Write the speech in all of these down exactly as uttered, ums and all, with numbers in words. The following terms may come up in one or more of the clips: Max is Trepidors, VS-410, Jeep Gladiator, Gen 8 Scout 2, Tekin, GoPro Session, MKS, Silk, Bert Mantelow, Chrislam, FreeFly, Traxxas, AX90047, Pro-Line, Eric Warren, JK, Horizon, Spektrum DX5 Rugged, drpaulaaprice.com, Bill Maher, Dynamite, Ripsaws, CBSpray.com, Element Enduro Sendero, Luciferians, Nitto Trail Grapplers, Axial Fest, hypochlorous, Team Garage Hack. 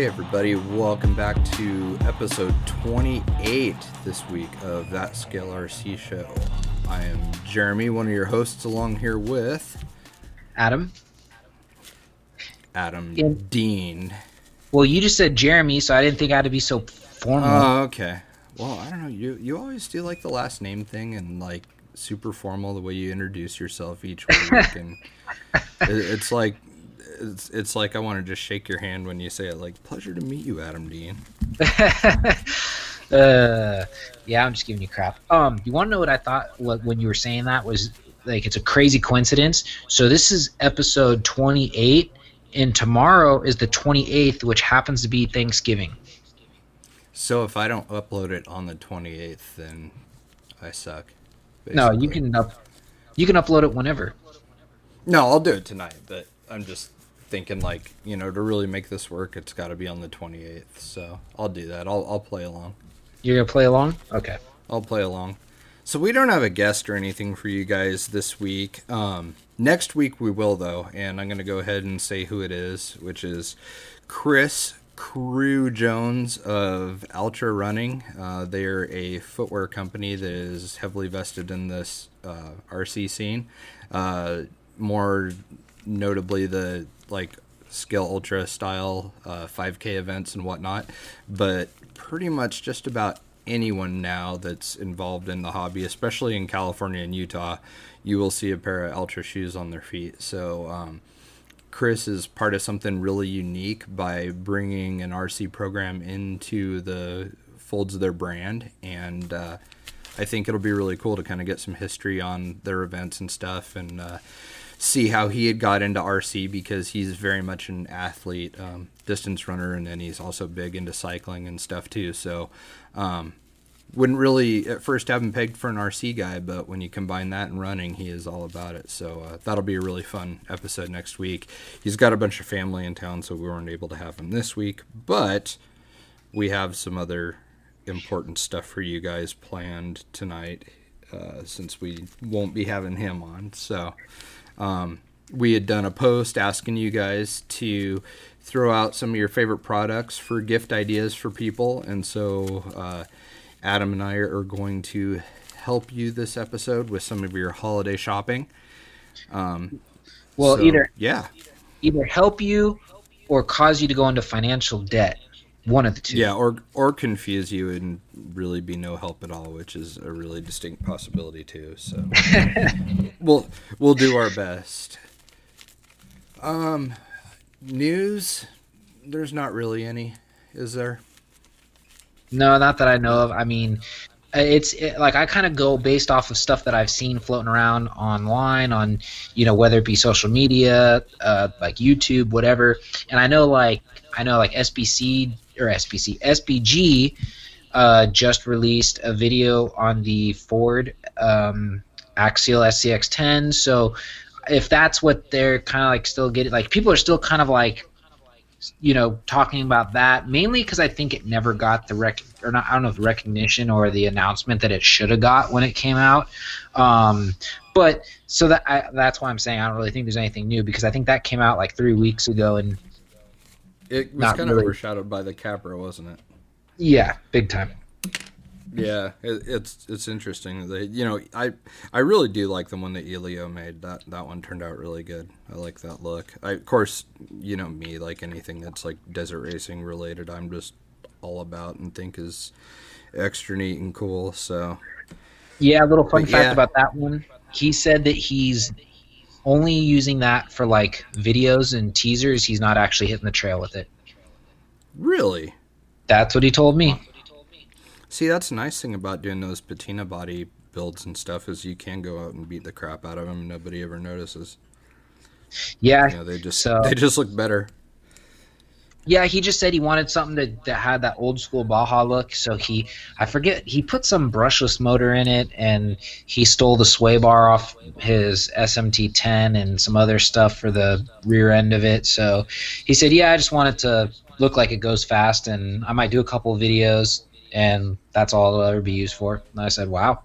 Hey everybody, welcome back to episode twenty-eight this week of That Scale R C Show. I am Jeremy, one of your hosts, along here with... Adam. Adam yeah. Dean. Well, you just said Jeremy, so I didn't think I had to be so formal. Oh, okay. Well, I don't know, you, you always do like the last name thing and like super formal the way you introduce yourself each week. And it, it's like... It's, it's like I want to just shake your hand when you say it, like, pleasure to meet you, Adam Dean. uh, yeah, I'm just giving you crap. Um, you want to know what I thought what, when you were saying that was, like, it's a crazy coincidence. So this is episode twenty-eight, and tomorrow is the twenty-eighth, which happens to be Thanksgiving. So if I don't upload it on the twenty-eighth, then I suck. Basically. No, you can, up, you can upload it whenever. No, I'll do it tonight, but I'm just... thinking like, you know, to really make this work, it's got to be on the twenty-eighth, so I'll do that. I'll I'll play along. You're going to play along? Okay. I'll play along. So we don't have a guest or anything for you guys this week. Um, next week we will, though, and I'm going to go ahead and say who it is, which is Chris Crew Jones of Altra Running. Uh, they're a footwear company that is heavily vested in this uh, R C scene. Uh, more notably the like scale ultra style uh five K events and whatnot, but pretty much just about anyone now that's involved in the hobby, especially in California and Utah, you will see a pair of Altra shoes on their feet. So um Chris is part of something really unique by bringing an R C program into the folds of their brand, and uh I think it'll be really cool to kind of get some history on their events and stuff, and uh see how he had got into R C, because he's very much an athlete, um, distance runner, and then he's also big into cycling and stuff too. So um, wouldn't really at first have him pegged for an R C guy, but when you combine that and running, he is all about it. So uh, that'll be a really fun episode next week. He's got a bunch of family in town, so we weren't able to have him this week, but we have some other important stuff for you guys planned tonight, uh, since we won't be having him on. So... Um, we had done a post asking you guys to throw out some of your favorite products for gift ideas for people. And so uh, Adam and I are going to help you this episode with some of your holiday shopping. Um, well, so, either yeah, either help you or cause you to go into financial debt. One of the two. Yeah, or or confuse you and really be no help at all, which is a really distinct possibility too. So we'll we'll do our best. Um, news? There's not really any, is there? No, not that I know of. I mean, it's it, like I kind of go based off of stuff that I've seen floating around online on, you know, whether it be social media, uh, like YouTube, whatever. And I know like I know like S B C. Or S B C. S B G uh, just released a video on the Ford um, Axial S C X ten. So if that's what they're kind of like still getting, like people are still kind of like, you know, talking about that, mainly because I think it never got the rec or not. I don't know if recognition or the announcement that it should have got when it came out. Um, but so that I, that's why I'm saying I don't really think there's anything new, because I think that came out like three weeks ago and. It was Not kind really. of overshadowed by the Capra, wasn't it? Yeah, big time. Yeah, it, it's it's interesting. They, you know, I I really do like the one that Elio made. That that one turned out really good. I like that look. I, of course, you know me, like anything that's like desert racing related, I'm just all about and think is extra neat and cool. So yeah, a little fun but fact yeah. about that one. He said that he's. Only using that for like videos and teasers. He's not actually hitting the trail with it. Really? That's what he told me. See, that's the nice thing about doing those patina body builds and stuff is you can go out and beat the crap out of them and nobody ever notices. Yeah. You know, they just so, they just look better. Yeah, he just said he wanted something that, that had that old school Baja look. So he, I forget, he put some brushless motor in it, and he stole the sway bar off his S M T ten and some other stuff for the rear end of it. So he said, yeah, I just want it to look like it goes fast, and I might do a couple of videos, and that's all it'll ever be used for. And I said, wow.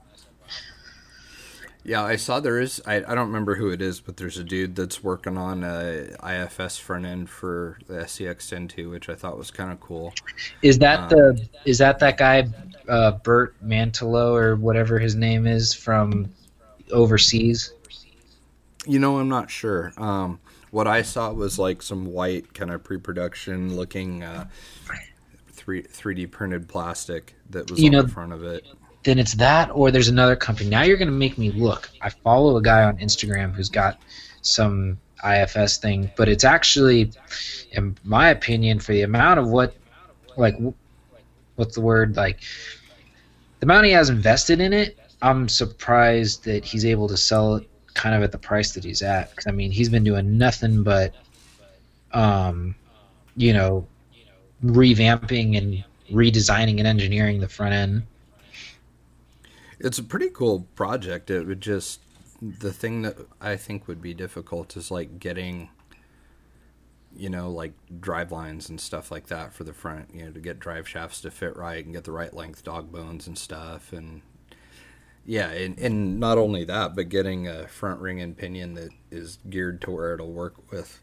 Yeah, I saw there is, I, I don't remember who it is, but there's a dude that's working on a I F S front end for the S C X ten two, which I thought was kind of cool. Is that um, the is that that guy, uh, Bert Mantelow or whatever his name is, from overseas? You know, I'm not sure. Um, what I saw was like some white kind of pre-production looking uh, three D printed plastic that was you on know, the front of it. Then it's that, or there's another company. Now you're going to make me look. I follow a guy on Instagram who's got some I F S thing, but it's actually, in my opinion, for the amount of what, like, what's the word, like, the amount he has invested in it, I'm surprised that he's able to sell it kind of at the price that he's at. Because, I mean, he's been doing nothing but, um, you know, revamping and redesigning and engineering the front end. It's a pretty cool project. It would just, the thing that I think would be difficult is like getting, you know, like drive lines and stuff like that for the front, you know, to get drive shafts to fit right and get the right length dog bones and stuff. And yeah, and, and not only that, but getting a front ring and pinion that is geared to where it'll work with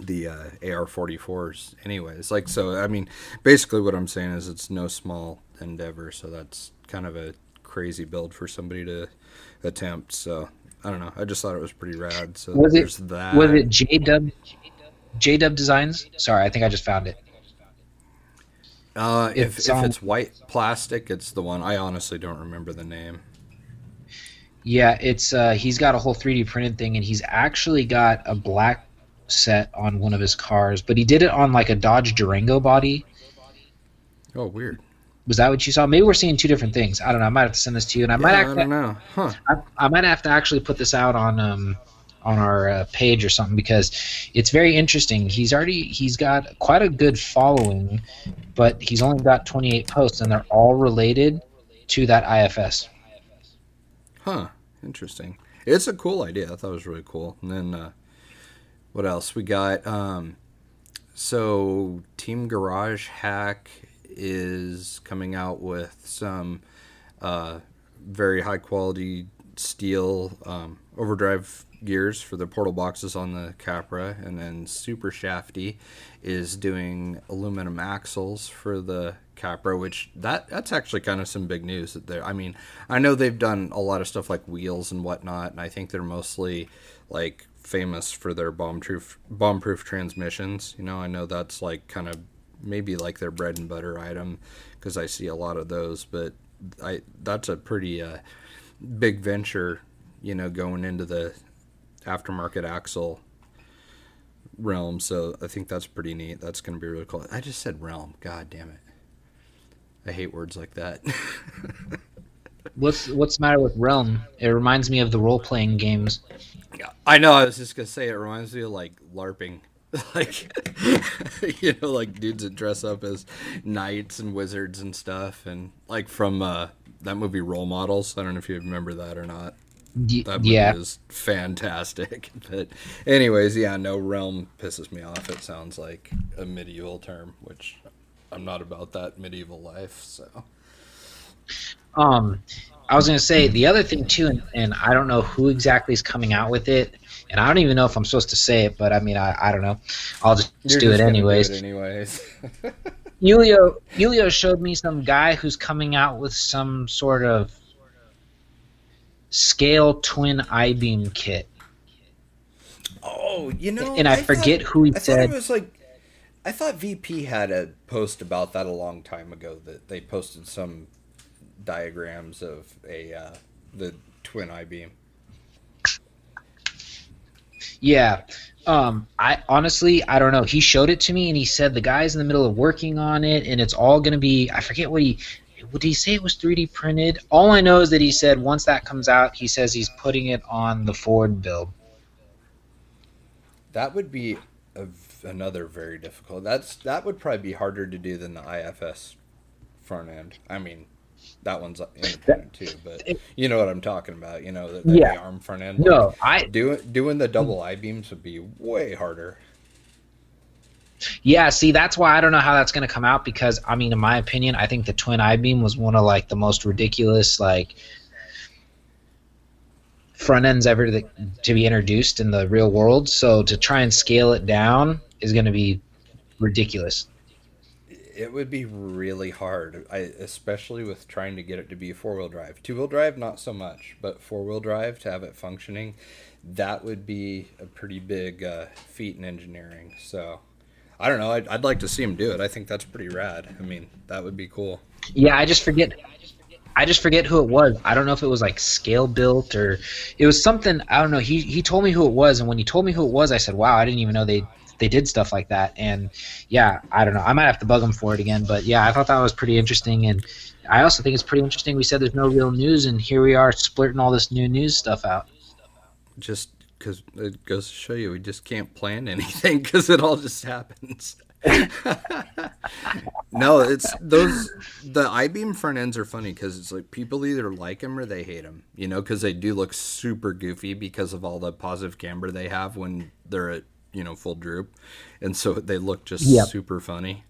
the uh, A R forty-fours anyways. Like, so, I mean, basically what I'm saying is it's no small endeavor. So that's kind of a crazy build for somebody to attempt, so I don't know. I just thought it was pretty rad. So was there's it, that. Was it J-Dub, J-Dub Designs? Sorry, I think I just found it. Uh, if it's, if on, it's white plastic, it's the one. I honestly don't remember the name. Yeah, it's uh, he's got a whole three D printed thing, and he's actually got a black set on one of his cars, but he did it on like a Dodge Durango body. Oh, weird. Was that what you saw? Maybe we're seeing two different things. I don't know. I might have to send this to you, and I yeah, might. Have I don't to, know. Huh. I, I might have to actually put this out on um on our uh, page or something, because it's very interesting. He's already he's got quite a good following, but he's only got twenty-eight posts, and they're all related to that I F S. Huh. Interesting. It's a cool idea. I thought it was really cool. And then uh, what else we got? Um, so Team Garage Hack is coming out with some uh, very high quality steel um, overdrive gears for the portal boxes on the Capra, and then Super Shafty is doing aluminum axles for the Capra, which that that's actually kind of some big news that they're, I mean, I know they've done a lot of stuff like wheels and whatnot, and I think they're mostly like famous for their bomb proof bomb proof transmissions. You know, I know that's like kind of maybe like their bread and butter item, because I see a lot of those, but I that's a pretty uh, big venture, you know, going into the aftermarket axle realm, so I think that's pretty neat. That's going to be really cool. I just said realm. God damn it. I hate words like that. What's, what's the matter with realm? It reminds me of the role-playing games. I know, I was just going to say, it reminds me of, like, LARPing. Like, you know, like dudes that dress up as knights and wizards and stuff, and like from uh, that movie Role Models. I don't know if you remember that or not. Y- that movie yeah. is fantastic. But anyways, yeah, no, realm pisses me off. It sounds like a medieval term, which I'm not about that medieval life. So, um, I was gonna say the other thing too, and, and I don't know who exactly is coming out with it. And I don't even know if I'm supposed to say it, but I mean, I, I don't know. I'll just, just do, it do it anyways. anyways. Elio, Elio showed me some guy who's coming out with some sort of scale twin I-beam kit. Oh, you know. And I, I forget thought, who he I said. Thought it was like, I thought V P had a post about that a long time ago, that they posted some diagrams of a uh, the twin I-beam. Yeah, um, I honestly, I don't know. He showed it to me, and he said the guy's in the middle of working on it, and it's all going to be, I forget what he, did he say it was three D printed? All I know is that he said once that comes out, he says he's putting it on the Ford build. That would be a, another very difficult, that's that would probably be harder to do than the I F S front end. I mean, that one's independent too, but you know what I'm talking about. You know, the, the yeah. arm front end. No, like, I doing doing the double I beams would be way harder. Yeah, see, that's why I don't know how that's going to come out, because I mean, in my opinion, I think the twin I beam was one of like the most ridiculous, like front ends ever to, to be introduced in the real world, so to try and scale it down is going to be ridiculous. It would be really hard, I, especially with trying to get it to be four-wheel drive. Two-wheel drive, not so much, but four-wheel drive to have it functioning, that would be a pretty big uh, feat in engineering. So, I don't know. I'd, I'd like to see him do it. I think that's pretty rad. I mean, that would be cool. Yeah, I just forget. I just forget who it was. I don't know if it was like Scale Built or it was something. I don't know. He he told me who it was, and when he told me who it was, I said, "Wow, I didn't even know they." They did stuff like that, and yeah, I don't know. I might have to bug them for it again, but yeah, I thought that was pretty interesting, and I also think it's pretty interesting. We said there's no real news, and here we are splurting all this new news stuff out. Just because it goes to show you, we just can't plan anything because it all just happens. No, it's those the I-beam front ends are funny because it's like people either like them or they hate them, you know, because they do look super goofy because of all the positive camber they have when they're at, you know, full droop, and so they look just yep. super funny.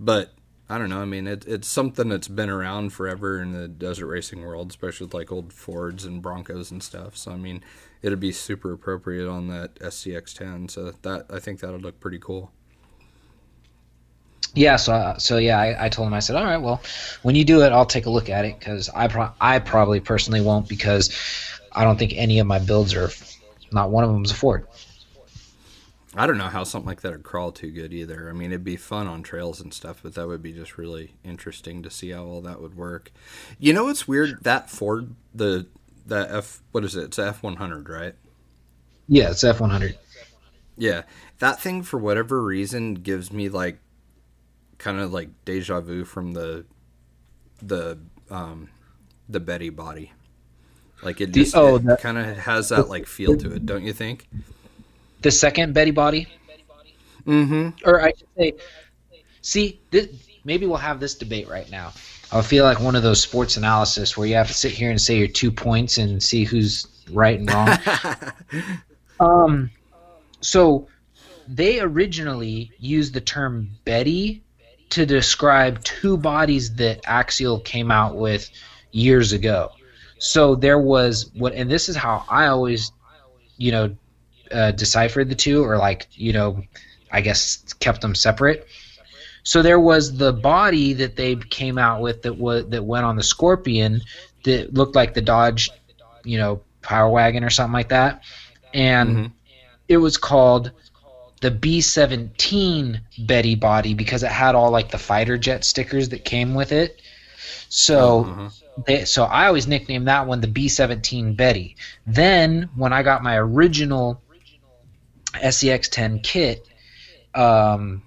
But I don't know, I mean, it, it's something that's been around forever in the desert racing world, especially with like old Fords and Broncos and stuff. So I mean, it'd be super appropriate on that S C X ten, so that I think that'll look pretty cool. Yeah, so uh, so yeah, I, I told him, I said, all right, well, when you do it, I'll take a look at it, because I, pro- I probably personally won't, because I don't think any of my builds are, not one of them is a Ford. I don't know how something like that would crawl too good either. I mean, it'd be fun on trails and stuff, but that would be just really interesting to see how all that would work. You know what's weird? That Ford, the that F, what is it? It's an F one hundred, right? Yeah, it's F one hundred. Yeah. That thing, for whatever reason, gives me, like, kind of like deja vu from the the um, the Betty body. Like, it just oh, that- kind of has that, like, feel to it, don't you think? The second Betty body? Mm-hmm. Or I should say, see, this, maybe we'll have this debate right now. I feel like one of those sports analysis where you have to sit here and say your two points and see who's right and wrong. um, so they originally used the term Betty to describe two bodies that Axial came out with years ago. So there was what, and this is how I always, you know, Uh, deciphered the two, or like, you know, I guess kept them separate. So there was the body that they came out with that was that went on the Scorpion that looked like the Dodge, you know, Power Wagon or something like that, and mm-hmm. it was called the B seventeen Betty body because it had all like the fighter jet stickers that came with it. So uh-huh. they, so I always nicknamed that one the B seventeen Betty. Then when I got my original S C X ten kit, um,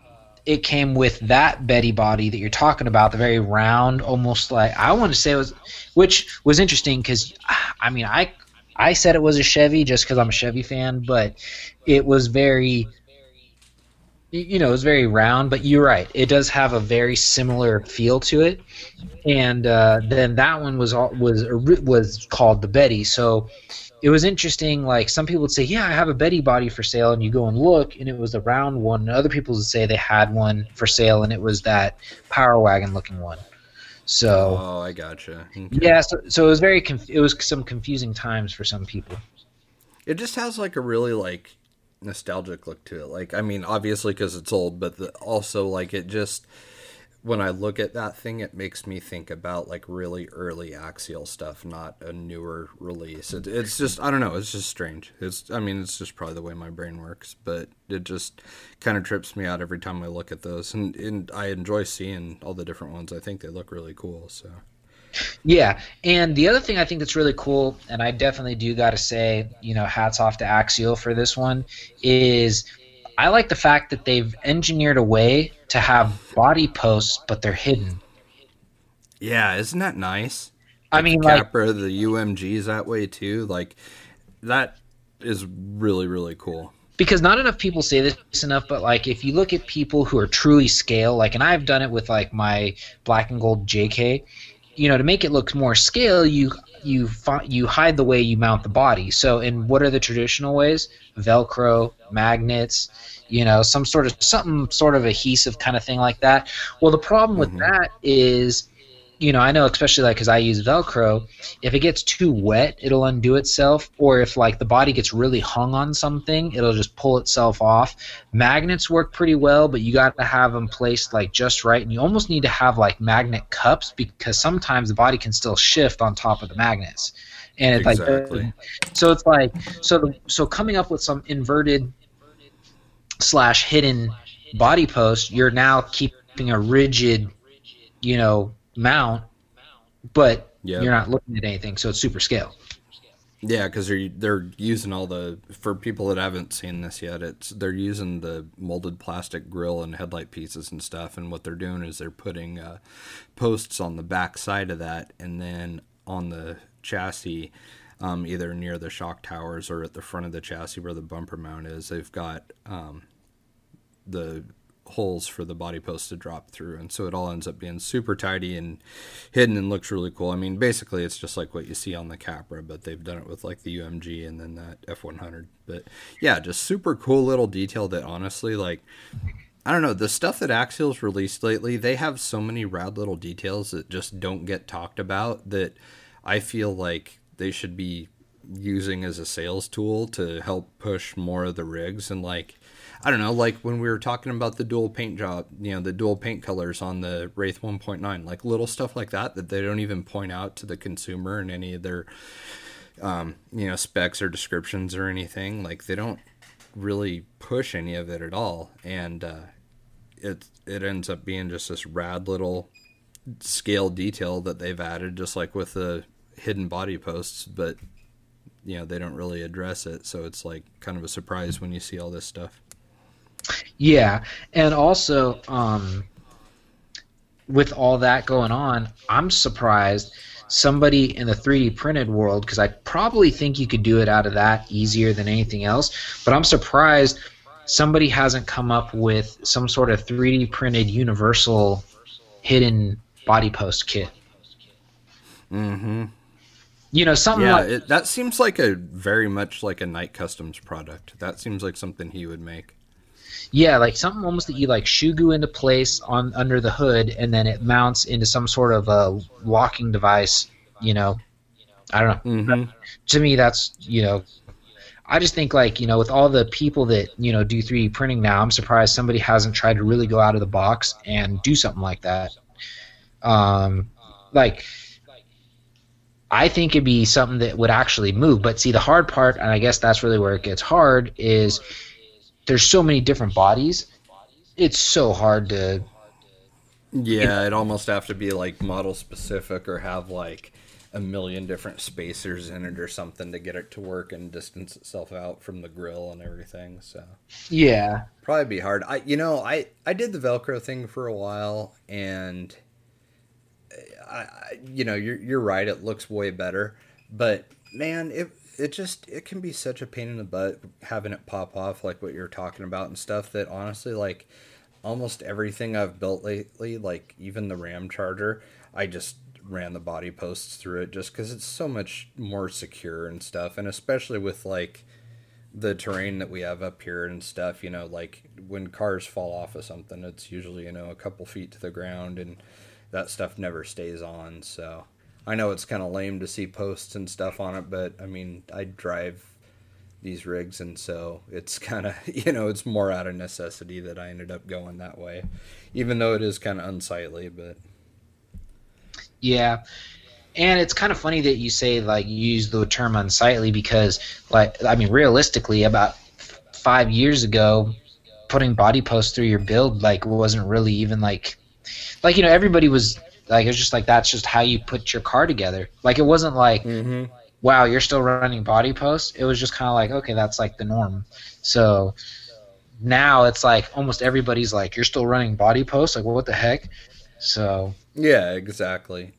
it came with that Betty body that you're talking about, the very round, almost like, I want to say it was, which was interesting because, I mean, I I said it was a Chevy just because I'm a Chevy fan, but it was very, you know, it was very round, but you're right. It does have a very similar feel to it. And uh, then that one was all, was was called the Betty, so it was interesting, like, some people would say, yeah, I have a Betty body for sale, and you go and look, and it was the round one, and other people would say they had one for sale, and it was that Power Wagon-looking one. So, oh, I gotcha. Okay. Yeah, so, so it was very conf- it was some confusing times for some people. It just has, like, a really, like, nostalgic look to it. Like, I mean, obviously because it's old, but the, also, like, it just, when I look at that thing, it makes me think about like really early Axial stuff, not a newer release. It, it's just, I don't know. It's just strange. It's, I mean, it's just probably the way my brain works, but it just kind of trips me out every time I look at those. And, and I enjoy seeing all the different ones. I think they look really cool. So, yeah. And the other thing I think that's really cool, and I definitely do got to say, you know, hats off to Axial for this one, is I like the fact that they've engineered a way to have body posts, but they're hidden. Yeah, isn't that nice? I like mean, the Capra, like, the U M G's that way too. Like, that is really, really cool. Because not enough people say this enough, but like, if you look at people who are truly scale, like, and I've done it with like my black and gold J K, you know, to make it look more scale, you you you hide the way you mount the body. So, and what are the traditional ways? Velcro, magnets, you know, some sort of something sort of adhesive kind of thing like that. Well, the problem with mm-hmm. that is you know, I know especially like because I use Velcro, if it gets too wet, it'll undo itself. Or if like the body gets really hung on something, it'll just pull itself off. Magnets work pretty well, but you got to have them placed like just right. And you almost need to have like magnet cups because sometimes the body can still shift on top of the magnets. And it's exactly. like, so it's like, so, so coming up with some inverted slash hidden body post, you're now keeping a rigid, you know, mount, but yep. you're not looking at anything, so it's super scale. Yeah, because they're, they're using all the, for people that haven't seen this yet, it's they're using the molded plastic grill and headlight pieces and stuff, and what they're doing is they're putting uh, posts on the back side of that, and then on the chassis, um, either near the shock towers or at the front of the chassis where the bumper mount is, they've got um, the holes for the body post to drop through, and so it all ends up being super tidy and hidden and looks really cool. I mean, basically it's just like what you see on the Capra, but they've done it with like the U M G and then that F one hundred. But yeah, just super cool little detail that honestly, like, I don't know, the stuff that Axial's released lately, they have so many rad little details that just don't get talked about that I feel like they should be using as a sales tool to help push more of the rigs. And like, I don't know, like when we were talking about the dual paint job, you know, the dual paint colors on the Wraith one point nine, like little stuff like that, that they don't even point out to the consumer in any of their, um, you know, specs or descriptions or anything. Like they don't really push any of it at all. And uh, it, it ends up being just this rad little scale detail that they've added, just like with the hidden body posts, but, you know, they don't really address it. So it's like kind of a surprise when you see all this stuff. Yeah, and also um, with all that going on, I'm surprised somebody in the three D printed world, because I probably think you could do it out of that easier than anything else, but I'm surprised somebody hasn't come up with some sort of three D printed universal hidden body post kit. Mm-hmm. You know, something yeah, like... Yeah, that seems like a very much like a Knight Customs product. That seems like something he would make. Yeah, like something almost that you like shoe-goo into place on under the hood, and then it mounts into some sort of a locking device, you know. I don't know. Mm-hmm. To me, that's, you know, I just think like, you know, with all the people that, you know, do three D printing now, I'm surprised somebody hasn't tried to really go out of the box and do something like that. Um, like, I think it'd be something that would actually move. But see, the hard part, and I guess that's really where it gets hard, is there's so many different bodies, it's so hard to... Yeah, it'd almost have to be like model specific or have like a million different spacers in it or something to get it to work and distance itself out from the grill and everything. So yeah, probably be hard. I, you know, I, I did the Velcro thing for a while, and I, I you know, you're, you're right. It looks way better, but man, it, It just, it can be such a pain in the butt having it pop off like what you're talking about and stuff, that honestly, like almost everything I've built lately, like even the Ram Charger, I just ran the body posts through it just because it's so much more secure and stuff. And especially with like the terrain that we have up here and stuff, you know, like when cars fall off of something, it's usually, you know, a couple feet to the ground, and that stuff never stays on. So I know it's kind of lame to see posts and stuff on it, but I mean, I drive these rigs, and so it's kind of, you know, it's more out of necessity that I ended up going that way, even though it is kind of unsightly. But yeah, and it's kind of funny that you say like you use the term unsightly, because like, I mean, realistically, about f- five years ago, putting body posts through your build like wasn't really even like, like, you know, everybody was. Like, it's just like, that's just how you put your car together. Like, it wasn't like, mm-hmm. wow, you're still running body posts. It was just kind of like, okay, that's like the norm. So now it's like almost everybody's like, you're still running body posts? Like, well, what the heck? So yeah, exactly.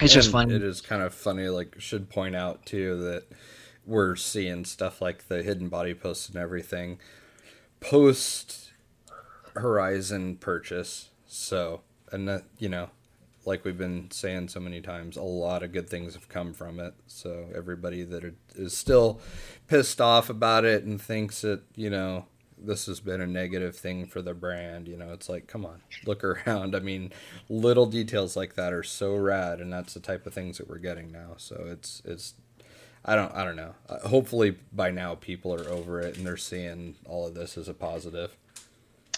It's and just funny. It is kind of funny, like, should point out, too, that we're seeing stuff like the hidden body posts and everything post-Horizon purchase. So, and that, you know, like we've been saying so many times, a lot of good things have come from it. So everybody that is still pissed off about it and thinks that, you know, this has been a negative thing for the brand. You know, it's like, come on, look around. I mean, little details like that are so rad, and that's the type of things that we're getting now. So it's, it's, I don't, I don't know. Uh, hopefully by now people are over it and they're seeing all of this as a positive.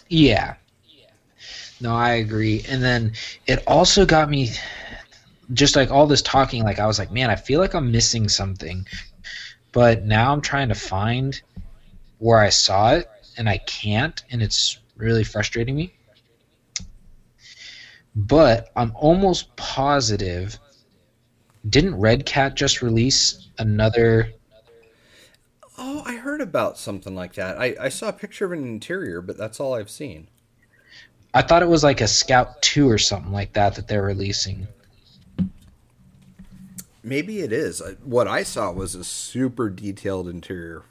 Yeah. Yeah. No, I agree. And then it also got me, just like all this talking, like I was like, man, I feel like I'm missing something. But now I'm trying to find where I saw it, and I can't, and it's really frustrating me. But I'm almost positive, didn't Red Cat just release another... Oh, I heard about something like that. I, I saw a picture of an interior, but that's all I've seen. I thought it was like a Scout two or something like that that they're releasing. Maybe it is. What I saw was a super detailed interior.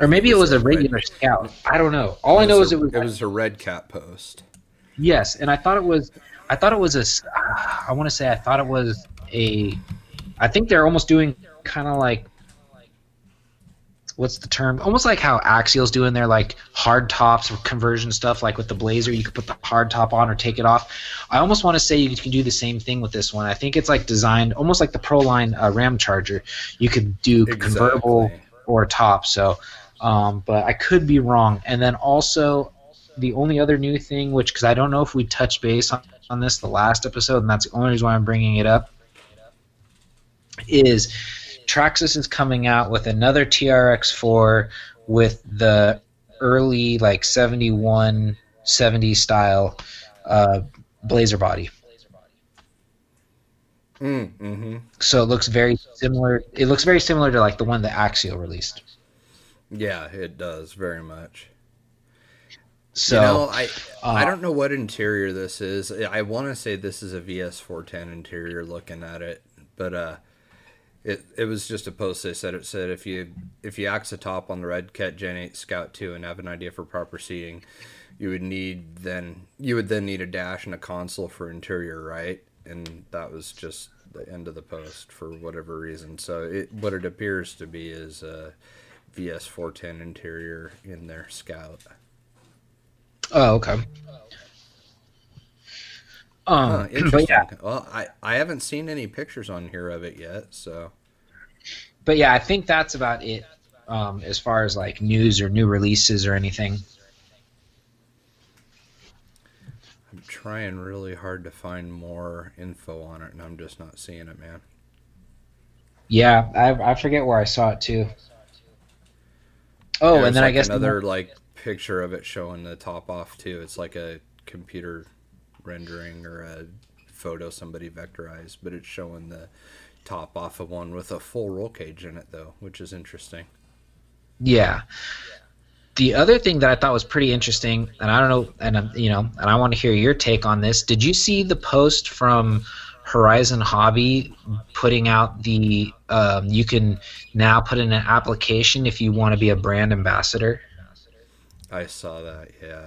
Or maybe it was, it was a regular red... Scout. I don't know. All I know a, is it was... It was a Red Cat post. Yes, and I thought it was... I thought it was a... I want to say I thought it was a... I think they're almost doing kind of like... What's the term? Almost like how Axial's doing their like hard tops or conversion stuff, like with the Blazer, you could put the hard top on or take it off. I almost want to say you can do the same thing with this one. I think it's like designed almost like the Pro-Line uh, Ram Charger. You could do exactly. Convertible or top. So, um, but I could be wrong. And then also the only other new thing, which because I don't know if we touched base on, on this the last episode, and that's the only reason why I'm bringing it up, is Traxxas is coming out with another T R X four with the early like seventy-one seventy style uh, Blazer body. Mm, mm-hmm. So it looks very similar. It looks very similar to like the one that Axial released. Yeah, it does very much. So you know, I uh, I don't know what interior this is. I want to say this is a V S four ten interior. Looking at it, but uh. It it was just a post they said it said if you if you axe a top on the Red Cat Gen eight Scout two and have an idea for proper seating, you would need then you would then need a dash and a console for interior, right? And that was just the end of the post for whatever reason. So it what it appears to be is a V S four ten interior in their Scout. Oh, okay. Um, huh, interesting. Yeah. Well, I, I haven't seen any pictures on here of it yet, so. But yeah, I think that's about it um, as far as like news or new releases or anything. I'm trying really hard to find more info on it, and I'm just not seeing it, man. Yeah, I I forget where I saw it too. Oh, yeah, and then like I guess another the... like picture of it showing the top off too. It's like a computer rendering or a photo somebody vectorized, but it's showing the top off of one with a full roll cage in it though, which is interesting. Yeah. The other thing that I thought was pretty interesting, and I don't know, and you know, and I want to hear your take on this. Did you see the post from Horizon Hobby putting out the um, you can now put in an application if you want to be a brand ambassador? I saw that. Yeah,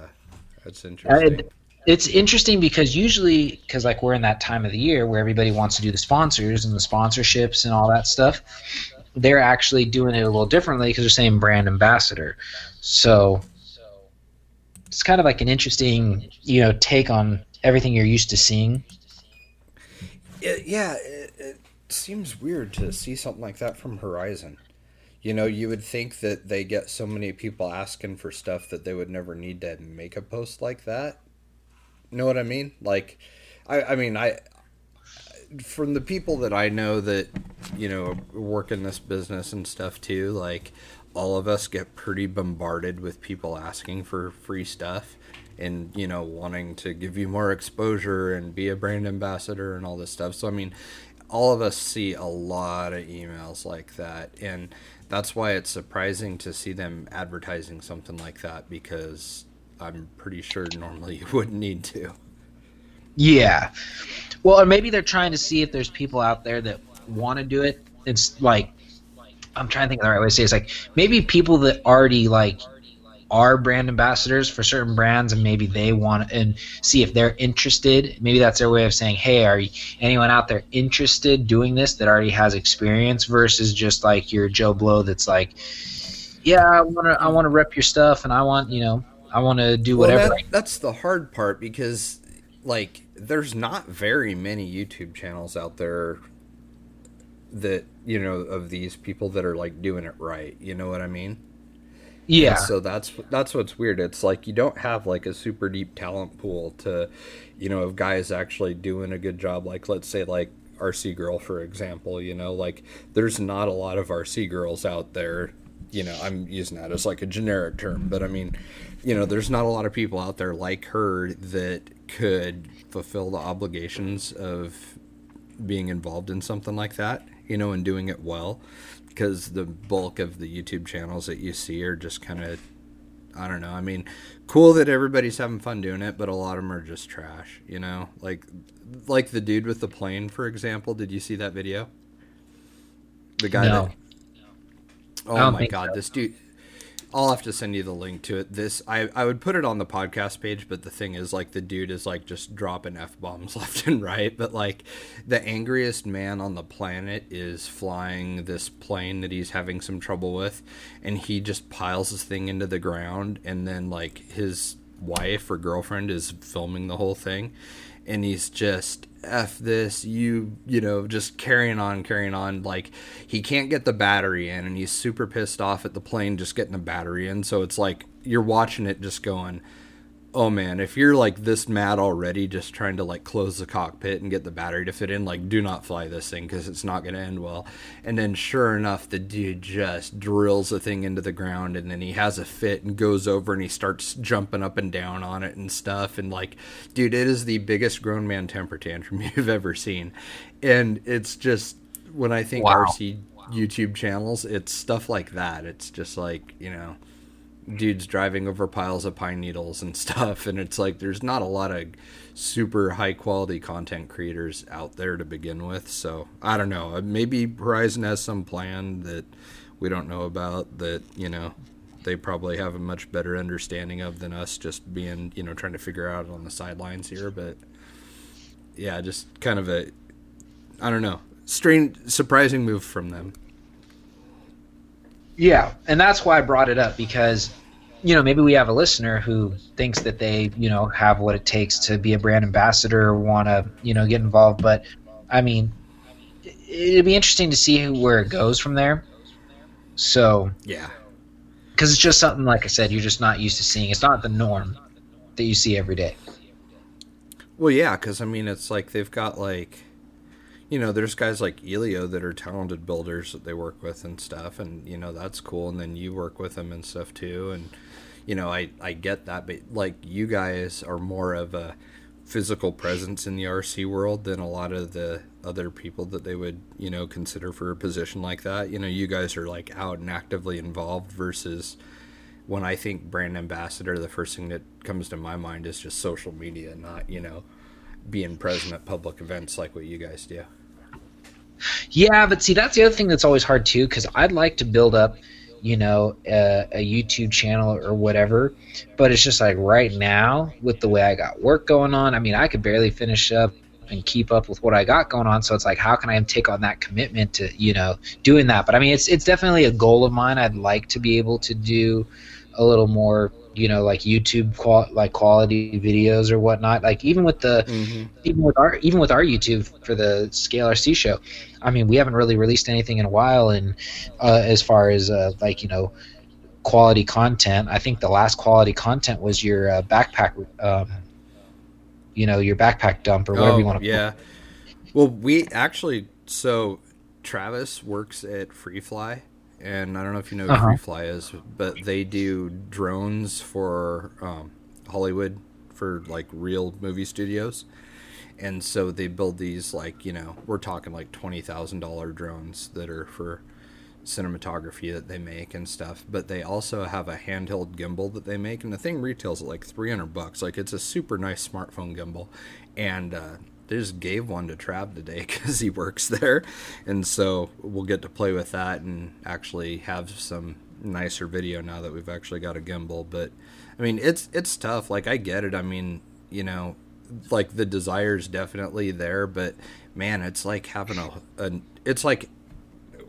that's interesting. I'd, It's interesting because usually, because like we're in that time of the year where everybody wants to do the sponsors and the sponsorships and all that stuff, they're actually doing it a little differently because they're saying brand ambassador. So it's kind of like an interesting, you know, take on everything you're used to seeing. It, yeah, it, it seems weird to see something like that from Horizon. You know, you would think that they get so many people asking for stuff that they would never need to make a post like that. Know what I mean? Like, I, I mean, I from the people that I know that, you know, work in this business and stuff too, like all of us get pretty bombarded with people asking for free stuff and, you know, wanting to give you more exposure and be a brand ambassador and all this stuff. So, I mean, all of us see a lot of emails like that. And that's why it's surprising to see them advertising something like that, because I'm pretty sure normally you wouldn't need to. Yeah. Well, or maybe they're trying to see if there's people out there that want to do it. It's like, I'm trying to think of the right way to say it. It's like maybe people that already like are brand ambassadors for certain brands, and maybe they want to, and see if they're interested. Maybe that's their way of saying, hey, are you, anyone out there interested doing this that already has experience versus just like your Joe Blow that's like, yeah, I want to I want to rep your stuff, and I want, you know, I want to do whatever. Well, that, that's the hard part, because like there's not very many YouTube channels out there that, you know, of these people that are like doing it right. You know what I mean? Yeah. And so that's that's what's weird. It's like you don't have like a super deep talent pool to, you know, of guys actually doing a good job. Like let's say like R C Girl, for example, you know, like there's not a lot of R C girls out there. You know, I'm using that as like a generic term, but I mean, you know, there's not a lot of people out there like her that could fulfill the obligations of being involved in something like that, you know, and doing it well. Because the bulk of the YouTube channels that you see are just kind of, I don't know, I mean, cool that everybody's having fun doing it, but a lot of them are just trash, you know? Like like the dude with the plane, for example. Did you see that video? The guy no. that... Oh, my God, so. This dude... I'll have to send you the link to it. This I, I would put it on the podcast page, but the thing is, like, the dude is, like, just dropping F-bombs left and right. But, like, the angriest man on the planet is flying this plane that he's having some trouble with, and he just piles this thing into the ground, and then, like, his wife or girlfriend is filming the whole thing, and he's just... F this, you you know, just carrying on, carrying on. Like, he can't get the battery in, and he's super pissed off at the plane just getting the battery in. So it's like, you're watching it just going, oh man, if you're like this mad already, just trying to like close the cockpit and get the battery to fit in, like, do not fly this thing, because it's not going to end well. And then sure enough, the dude just drills the thing into the ground, and then he has a fit and goes over and he starts jumping up and down on it and stuff. And like, dude, it is the biggest grown man temper tantrum you've ever seen. And it's just, when I think wow. R C wow. YouTube channels, it's stuff like that. It's just like, you know, dudes driving over piles of pine needles and stuff, and it's like there's not a lot of super high quality content creators out there to begin with. So I don't know, maybe Horizon has some plan that we don't know about, that, you know, they probably have a much better understanding of than us just being, you know, trying to figure out on the sidelines here. But yeah, just kind of a, I don't know, strange, surprising move from them. Yeah, and that's why I brought it up, because, you know, maybe we have a listener who thinks that they, you know, have what it takes to be a brand ambassador or want to, you know, get involved. But, I mean, it'd be interesting to see where it goes from there. So, yeah, because it's just something, like I said, you're just not used to seeing. It's not the norm that you see every day. Well, yeah, because, I mean, it's like they've got, like, you know, there's guys like Elio that are talented builders that they work with and stuff, and, you know, that's cool. And then you work with them and stuff too. And, you know, I, I get that, but like, you guys are more of a physical presence in the R C world than a lot of the other people that they would, you know, consider for a position like that. You know, you guys are like out and actively involved, versus when I think brand ambassador, the first thing that comes to my mind is just social media, not, you know, being present at public events like what you guys do. Yeah, but see, that's the other thing that's always hard too, because I'd like to build up, you know, a, a YouTube channel or whatever, but it's just like right now with the way I got work going on, I mean, I could barely finish up and keep up with what I got going on. So it's like, how can I take on that commitment to, you know, doing that? But I mean, it's it's definitely a goal of mine. I'd like to be able to do a little more, you know, like YouTube qual- like quality videos or whatnot. Like even with the mm-hmm. even with our even with our YouTube for the Scale R C show, I mean, we haven't really released anything in a while. And uh, as far as uh, like, you know, quality content, I think the last quality content was your uh, backpack, um, you know, your backpack dump or whatever oh, you want to. Yeah. Well, we actually, so Travis works at FreeFly. And I don't know if you know what uh-huh. FreeFly is, but they do drones for um, Hollywood, for like real movie studios. And so they build these, like, you know, we're talking like twenty thousand dollars drones that are for cinematography that they make and stuff. But they also have a handheld gimbal that they make, and the thing retails at like three hundred bucks. Like, it's a super nice smartphone gimbal. And uh, they just gave one to Trav today because he works there. And so we'll get to play with that and actually have some nicer video now that we've actually got a gimbal. But, I mean, it's it's tough. Like, I get it. I mean, you know, like, the desire's definitely there. But, man, it's like having a, a – it's like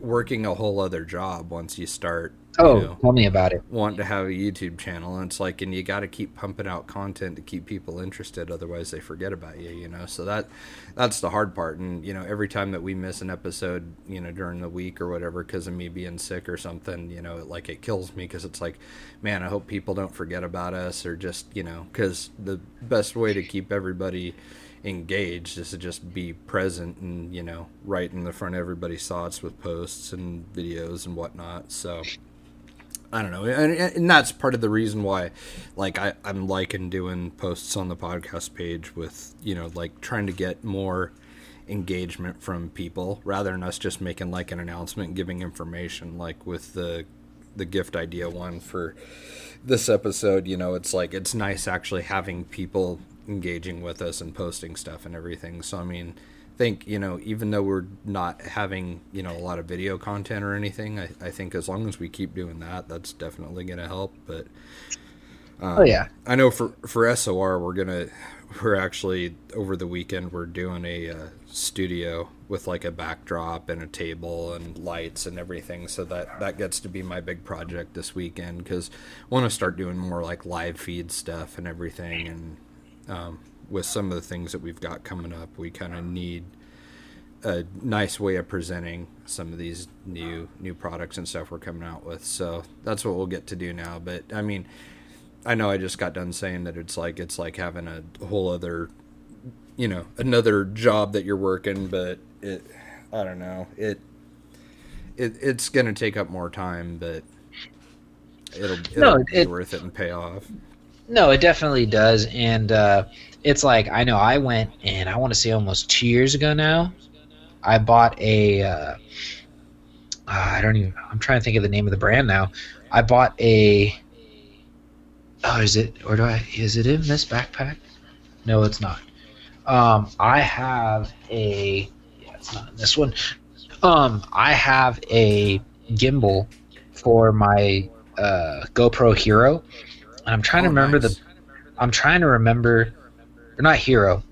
working a whole other job once you start – oh, you know, tell me about it. Want to have a YouTube channel, and it's like, and you got to keep pumping out content to keep people interested, otherwise they forget about you, you know. So that that's the hard part. And you know, every time that we miss an episode, you know, during the week or whatever, because of me being sick or something, you know, it, like it kills me, because it's like, man, I hope people don't forget about us, or just, you know, because the best way to keep everybody engaged is to just be present and, you know, right in the front of everybody's thoughts with posts and videos and whatnot. So I don't know, and, and that's part of the reason why, like, I, I'm liking doing posts on the podcast page with, you know, like trying to get more engagement from people rather than us just making like an announcement and giving information, like with the the gift idea one for this episode. You know, it's like, it's nice actually having people engaging with us and posting stuff and everything. So I mean, I think, you know, even though we're not having, you know, a lot of video content or anything, I, I think as long as we keep doing that, that's definitely going to help. But um, oh yeah, I know for for S O R, we're gonna we're actually over the weekend we're doing a uh, studio with like a backdrop and a table and lights and everything. So that that gets to be my big project this weekend, because I want to start doing more like live feed stuff and everything. And Um, with some of the things that we've got coming up, we kind of need a nice way of presenting some of these new new products and stuff we're coming out with. So that's what we'll get to do now. But I mean, I know I just got done saying that it's like it's like having a whole other, you know, another job that you're working, but it, I don't know, it it it's gonna take up more time, but it'll, it'll no, be it, worth it and pay off. No, it definitely does, and uh, it's like, I know I went, and I want to say almost two years ago now, I bought a, uh, I don't even, I'm trying to think of the name of the brand now, I bought a, oh, is it, or do I, is it in this backpack? No, it's not. Um, I have a, yeah, it's not in this one, um, I have a gimbal for my uh, GoPro Hero. And I'm trying oh, to remember nice. the, I'm trying to remember, or not Hero,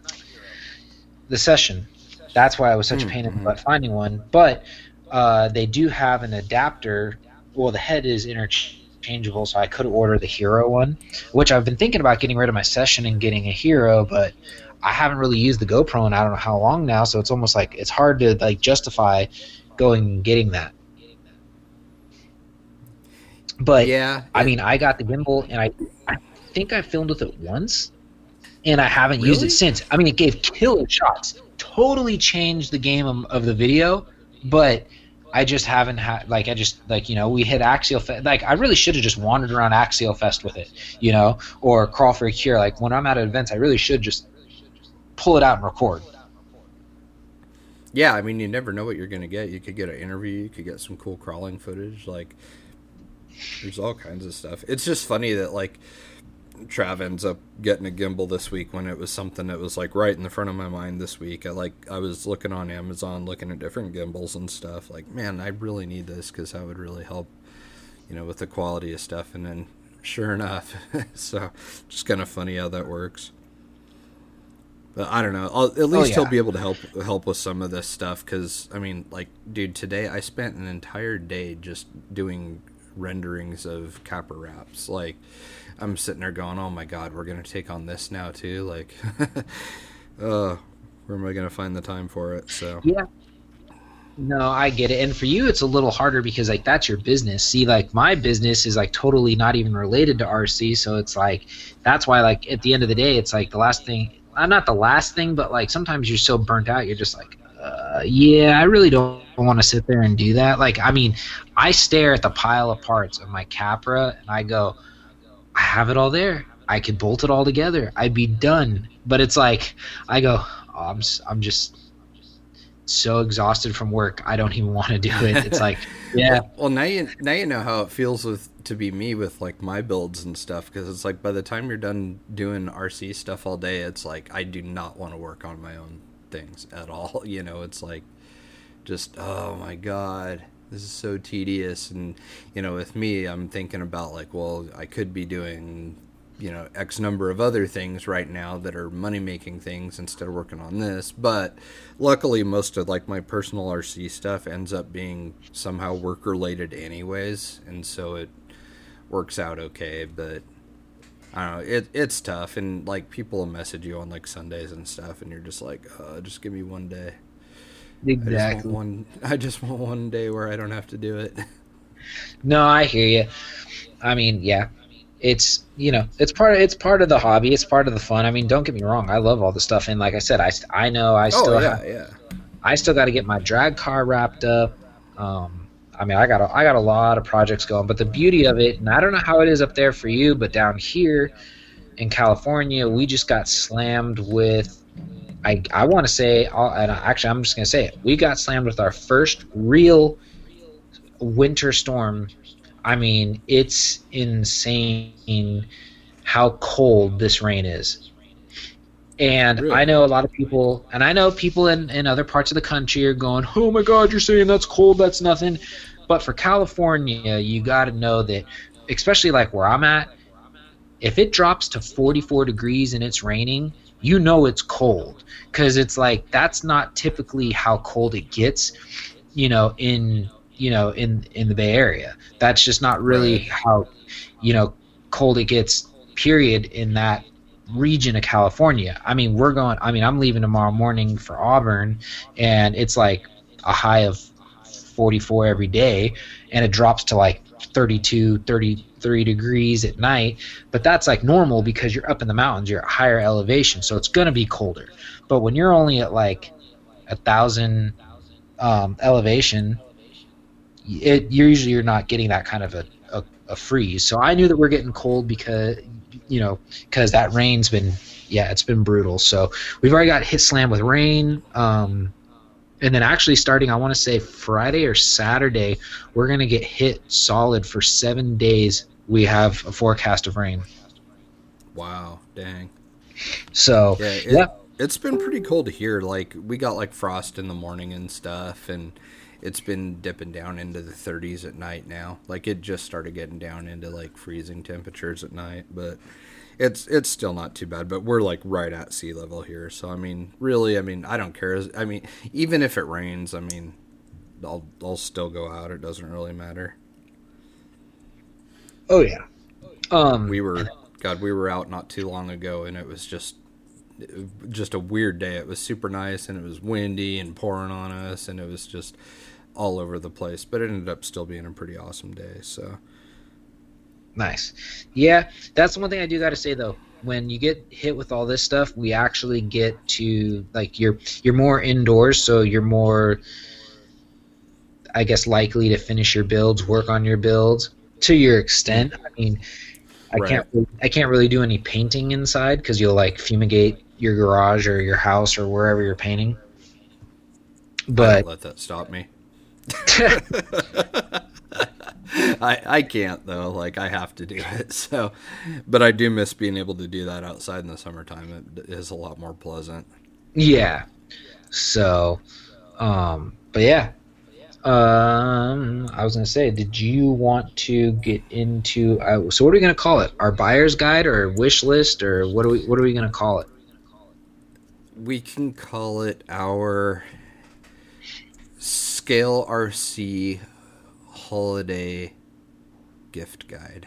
the Session. That's why I was such mm-hmm. a pain in the butt finding one. But uh, they do have an adapter. Well, the head is interchangeable, so I could order the Hero one, which I've been thinking about getting rid of my Session and getting a Hero, but I haven't really used the GoPro in I don't know how long now, so it's almost like it's hard to like justify going and getting that. But, yeah, I mean, I got the gimbal, and I, I think I filmed with it once, and I haven't really? used it since. I mean, it gave killer shots. Totally changed the game of, of the video, but I just haven't had, like, I just, like, you know, we hit Axial Fest. Like, I really should have just wandered around Axial Fest with it, you know, or Crawl for a Cure. Like, when I'm at events, I really should just pull it out and record. Yeah, I mean, you never know what you're going to get. You could get an interview. You could get some cool crawling footage, like... There's all kinds of stuff. It's just funny that, like, Trav ends up getting a gimbal this week when it was something that was, like, right in the front of my mind this week. I, like, I was looking on Amazon, looking at different gimbals and stuff. Like, man, I really need this because that would really help, you know, with the quality of stuff. And then, sure enough. So, just kind of funny how that works. But I don't know. I'll, at least oh, yeah. he'll be able to help help with some of this stuff because, I mean, like, dude, today I spent an entire day just doing renderings of Capra wraps. Like, I'm sitting there going, oh my god, we're gonna take on this now too, like uh where am I gonna find the time for it? So yeah, no, I get it. And for you it's a little harder because, like, that's your business. See, like, my business is, like, totally not even related to R C, so it's like that's why, like, at the end of the day, it's like the last thing uh, not the last thing but, like, sometimes you're so burnt out you're just like, Uh, yeah, I really don't want to sit there and do that. Like, I mean, I stare at the pile of parts of my Capra and I go, I have it all there. I could bolt it all together. I'd be done. But it's like, I go, oh, I'm, I'm just so exhausted from work. I don't even want to do it. It's like, yeah. Well, now you now you know how it feels with to be me with, like, my builds and stuff, because it's like by the time you're done doing R C stuff all day, it's like I do not want to work on my own things at all, you know. It's like, just, oh my god, this is so tedious. And, you know, with me, I'm thinking about, like, well, I could be doing you know, X number of other things right now that are money-making things instead of working on this. But luckily, most of, like, my personal R C stuff ends up being somehow work-related anyways, and so it works out okay. But, I don't know, it, it's tough, and, like, people will message you on, like, Sundays and stuff, and you're just like, oh, just give me one day. Exactly. I just want one, I just want one day where I don't have to do it. No, I hear you. I mean, yeah. It's, you know, it's part of, it's part of the hobby. It's part of the fun. I mean, don't get me wrong. I love all the stuff. And like I said, I, I know I still oh, yeah, have, yeah. I still got to get my drag car wrapped up. Um, I mean, I got a, I got a lot of projects going. But the beauty of it, and I don't know how it is up there for you, but down here in California, we just got slammed with, I I want to say, I'll, and actually I'm just going to say it. We got slammed with our first real winter storm. I mean, it's insane how cold this rain is. And really? I know a lot of people, and I know people in, in other parts of the country are going, oh my God, you're saying that's cold, that's nothing. But for California, you got to know that, especially like where I'm at, if it drops to forty-four degrees and it's raining, you know it's cold. Because it's like, that's not typically how cold it gets, you know, in... you know, in, in the Bay Area. That's just not really how, you know, cold it gets, period, in that region of California. I mean, we're going, I mean, I'm leaving tomorrow morning for Auburn, and it's like a high of forty-four every day, and it drops to like thirty-two, thirty-three degrees at night. But that's like normal because you're up in the mountains, you're at higher elevation, so it's going to be colder. But when you're only at like a thousand um, elevation, It, you're usually you're not getting that kind of a, a, a freeze. So I knew that we're getting cold because, you know, because that rain's been, yeah, it's been brutal. So we've already got hit slammed with rain. Um, and then actually starting, I want to say Friday or Saturday, we're going to get hit solid for seven days. We have a forecast of rain. Wow, dang. So, yeah. It, yeah. It's been pretty cold here. Like, we got, like, frost in the morning and stuff, and it's been dipping down into the thirties at night now. Like, it just started getting down into like freezing temperatures at night, but it's it's still not too bad. But we're like right at sea level here, so I mean, really, I mean, I don't care. I mean, even if it rains, I mean, I'll I'll still go out. It doesn't really matter. Oh yeah, um, we were God, we were out not too long ago, and it was just. just a weird day. It was super nice, and it was windy and pouring on us, and it was just all over the place, but it ended up still being a pretty awesome day. So nice. Yeah, that's the one thing I do got to say though, when you get hit with all this stuff, we actually get to, like, you're you're more indoors, so you're more, I guess, likely to finish your builds, work on your builds to your extent. I mean, I right. can't really, I can't really do any painting inside because you'll like fumigate your garage or your house or wherever you're painting. But I don't let that stop me. I I can't though. Like, I have to do it. So, but I do miss being able to do that outside in the summertime. It is a lot more pleasant. Yeah. So, um, but yeah. Um, I was going to say, did you want to get into, uh, so what are we going to call it? Our buyer's guide or wish list, or what are we, what are we going to call it? We can call it our Scale R C holiday gift guide.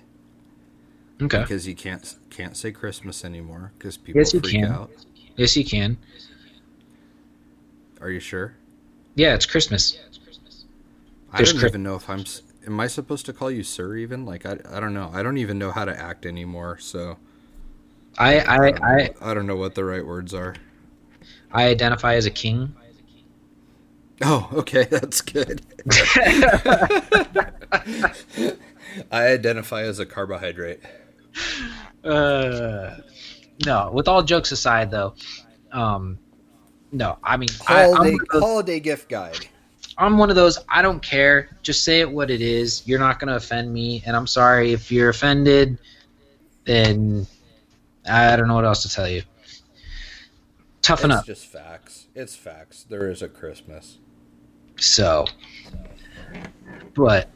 Okay. Because you can't, can't say Christmas anymore because people yes, freak you can. out. Yes, you can. Are you sure? Yeah, it's Christmas. I don't even know if I'm – am I supposed to call you sir even? Like, I, I don't know. I don't even know how to act anymore, so I I, I, don't, I, I don't know what the right words are. I identify as a king. Oh, okay. That's good. I identify as a carbohydrate. Uh, no, with all jokes aside, though, um, no, I mean – Holiday, holiday gift guide. I'm one of those, I don't care. Just say it what it is. You're not going to offend me, and I'm sorry. If you're offended, then I don't know what else to tell you. Toughen up. It's just facts. It's facts. There is a Christmas. So, but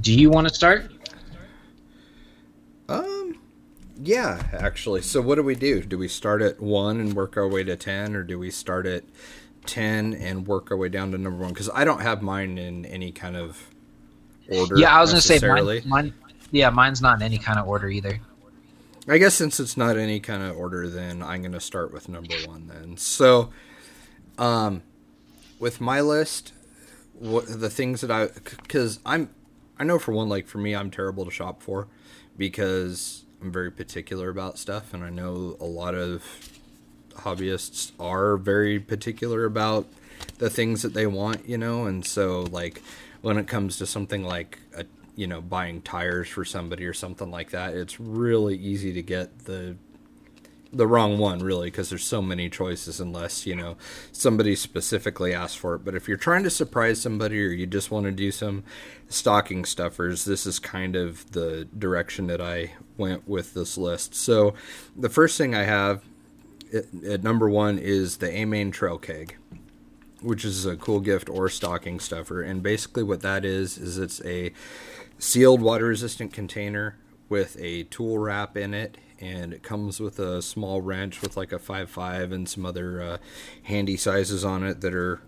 do you want to start? Um, Yeah, actually. So what do we do? Do we start at one and work our way to ten, or do we start at ten and work our way down to number one? Because I don't have mine in any kind of order. Yeah, I was going to say mine, mine. Yeah, mine's not in any kind of order either. I guess since it's not any kind of order, then I'm going to start with number one then. So um, with my list, what, the things that I – because I'm – I know for one, like for me, I'm terrible to shop for because I'm very particular about stuff, and I know a lot of hobbyists are very particular about the things that they want, you know, and so like when it comes to something like a – you know, buying tires for somebody or something like that, it's really easy to get the the wrong one, really, because there's so many choices unless, you know, somebody specifically asks for it. But if you're trying to surprise somebody or you just want to do some stocking stuffers, this is kind of the direction that I went with this list. So the first thing I have at, at number one is the A-Main Trail Keg, which is a cool gift or stocking stuffer. And basically what that is is it's a sealed water-resistant container with a tool wrap in it, and it comes with a small wrench with like a five five and some other uh, handy sizes on it that are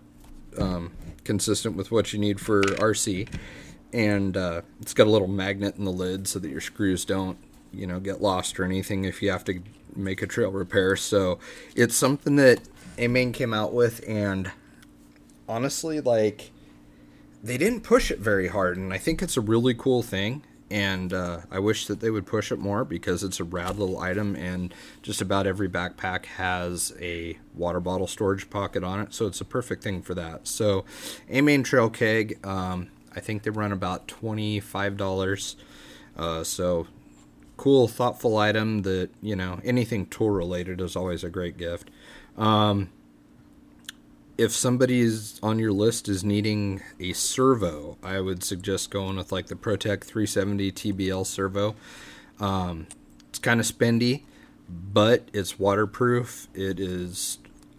um, consistent with what you need for R C. And uh, it's got a little magnet in the lid so that your screws don't, you know, get lost or anything if you have to make a trail repair. So it's something that A-Main came out with, and honestly, like, they didn't push it very hard, and I think it's a really cool thing, and uh, I wish that they would push it more because it's a rad little item, and just about every backpack has a water bottle storage pocket on it, so it's a perfect thing for that. So A-Main Trail Keg, um, I think they run about twenty-five dollars, uh, so cool, thoughtful item that, you know, anything tool-related is always a great gift. Um... If somebody's on your list is needing a servo, I would suggest going with like the ProTech three seventy T B L servo. Um, it's kind of spendy, but it's waterproof. It is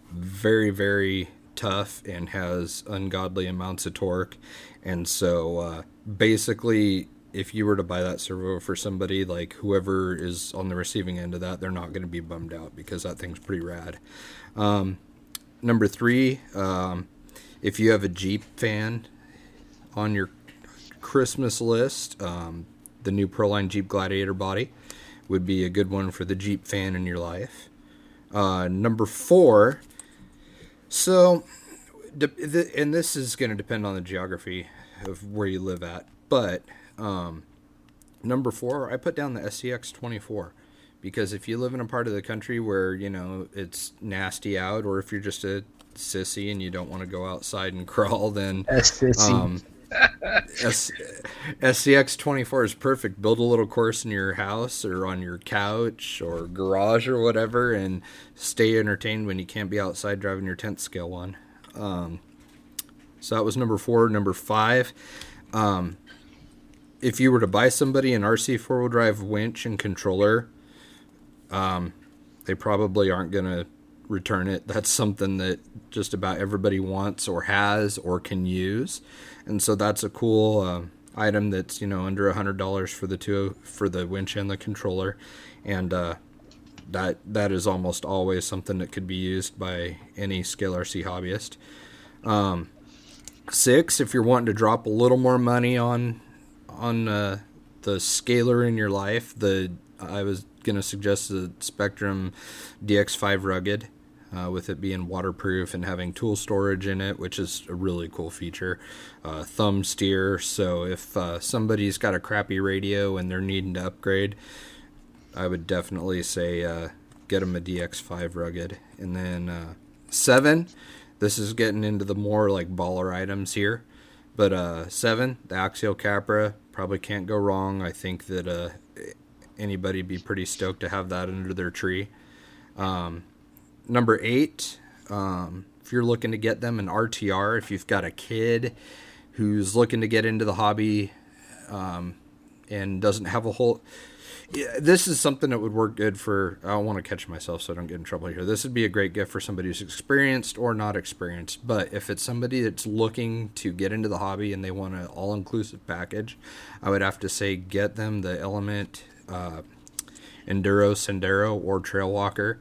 very, very tough and has ungodly amounts of torque. And so uh, basically, if you were to buy that servo for somebody, like whoever is on the receiving end of that, they're not going to be bummed out because that thing's pretty rad. Um, Number three, um, if you have a Jeep fan on your Christmas list, um, the new Pro-Line Jeep Gladiator body would be a good one for the Jeep fan in your life. Uh, number four, so, and this is going to depend on the geography of where you live at, but um, number four, I put down the S C X twenty-four. Because if you live in a part of the country where, you know, it's nasty out, or if you're just a sissy and you don't want to go outside and crawl, then um, S- S C X twenty-four is perfect. Build a little course in your house or on your couch or garage or whatever, and stay entertained when you can't be outside driving your tenth scale one. Um, so that was number four. Number five. Um, if you were to buy somebody an R C four-wheel drive winch and controller, Um, they probably aren't going to return it. That's something that just about everybody wants or has or can use. And so that's a cool uh, item that's, you know, under one hundred dollars for the two, for the winch and the controller. And uh, that that is almost always something that could be used by any scale R C hobbyist. Um, six, if you're wanting to drop a little more money on, on uh, the scaler in your life, the I was... going to suggest the Spektrum D X five Rugged, uh, with it being waterproof and having tool storage in it, which is a really cool feature. Uh, thumb steer, so if uh, somebody's got a crappy radio and they're needing to upgrade, I would definitely say uh, get them a D X five Rugged. And then uh, seven, this is getting into the more like baller items here, but uh, seven, the Axial Capra, probably can't go wrong. I think that uh, anybody be pretty stoked to have that under their tree. Um, number eight, um, if you're looking to get them an R T R, if you've got a kid who's looking to get into the hobby um, and doesn't have a whole... This is something that would work good for... I don't want to catch myself so I don't get in trouble here. This would be a great gift for somebody who's experienced or not experienced. But if it's somebody that's looking to get into the hobby and they want an all-inclusive package, I would have to say get them the Element... Uh, Enduro Sendero or Trail Walker.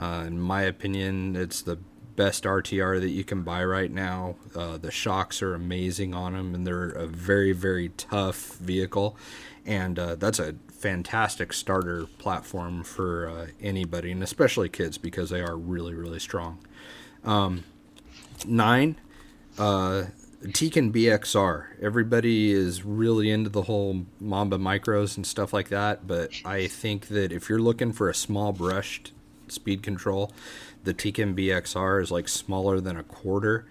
Uh, in my opinion, it's the best R T R that you can buy right now. Uh, the shocks are amazing on them, and they're a very, very tough vehicle. And uh, that's a fantastic starter platform for uh, anybody, and especially kids, because they are really, really strong. Um, nine, uh, Tekin B X R. Everybody is really into the whole Mamba micros and stuff like that, but I think that if you're looking for a small brushed speed control, the Tekin B X R is like smaller than a quarter,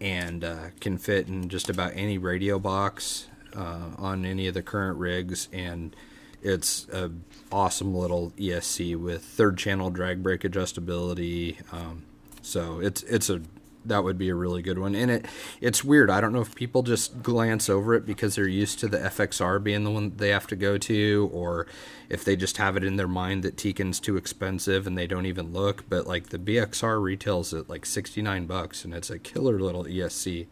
and uh, can fit in just about any radio box uh, on any of the current rigs, and it's a awesome little E S C with third channel drag brake adjustability. Um, so it's it's a that would be a really good one. And it it's weird. I don't know if people just glance over it because they're used to the F X R being the one that they have to go to, or if they just have it in their mind that Tekin's too expensive and they don't even look. But like the B X R retails at like sixty-nine bucks, and it's a killer little E S C.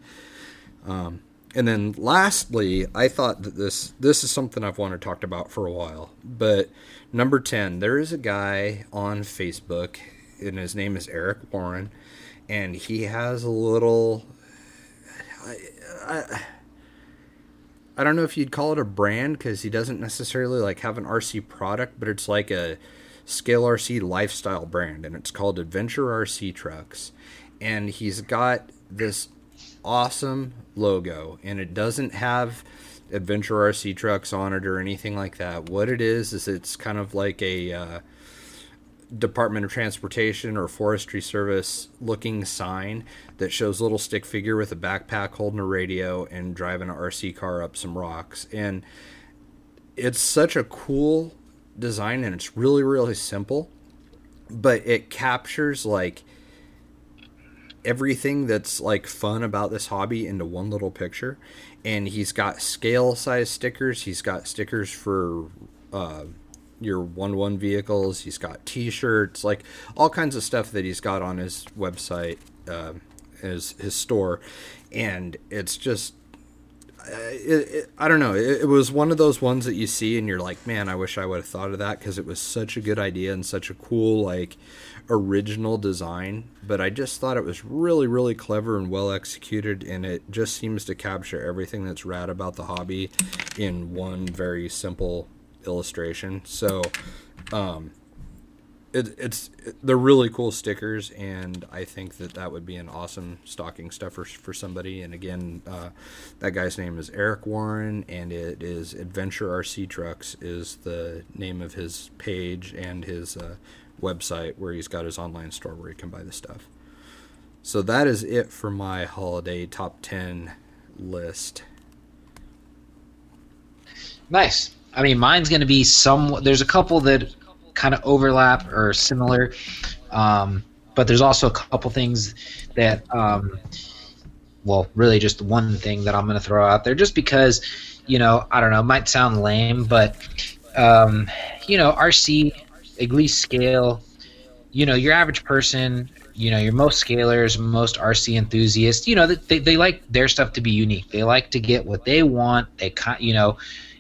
Um, and then lastly, I thought that this, this is something I've wanted to talk about for a while, but number ten, there is a guy on Facebook, and his name is Eric Warren. And he has a little, I, I, I don't know if you'd call it a brand, because he doesn't necessarily like have an R C product, but it's like a scale R C lifestyle brand, and it's called Adventure R C Trucks. And he's got this awesome logo, and it doesn't have Adventure R C Trucks on it or anything like that. What it is, is it's kind of like a uh, Department of Transportation or Forestry Service looking sign that shows a little stick figure with a backpack holding a radio and driving an R C car up some rocks. And it's such a cool design, and it's really, really simple, but it captures like everything that's like fun about this hobby into one little picture. And he's got scale size stickers. He's got stickers for, uh, your one one vehicles. He's got t-shirts, like all kinds of stuff that he's got on his website, uh, his, his store. And it's just, uh, it, it, I don't know. It, it was one of those ones that you see and you're like, man, I wish I would have thought of that, 'cause it was such a good idea and such a cool, like original design. But I just thought it was really, really clever and well executed. And it just seems to capture everything that's rad about the hobby in one very simple illustration. So um it, it's it, they're really cool stickers, and I think that that would be an awesome stocking stuffer for somebody. And again, uh that guy's name is Eric Warren, and it is Adventure R C Trucks is the name of his page and his uh website where he's got his online store where you can buy the stuff. So that is it for my holiday top ten list. Nice. I mean, mine's going to be some. There's a couple that kind of overlap or similar, um, but there's also a couple things that, um, well, really just one thing that I'm going to throw out there, just because, you know, I don't know, it might sound lame, but, um, you know, R C, at least scale, you know, your average person, you know, your most scalers, most R C enthusiasts, you know, they they like their stuff to be unique. They like to get what they want. They, you know.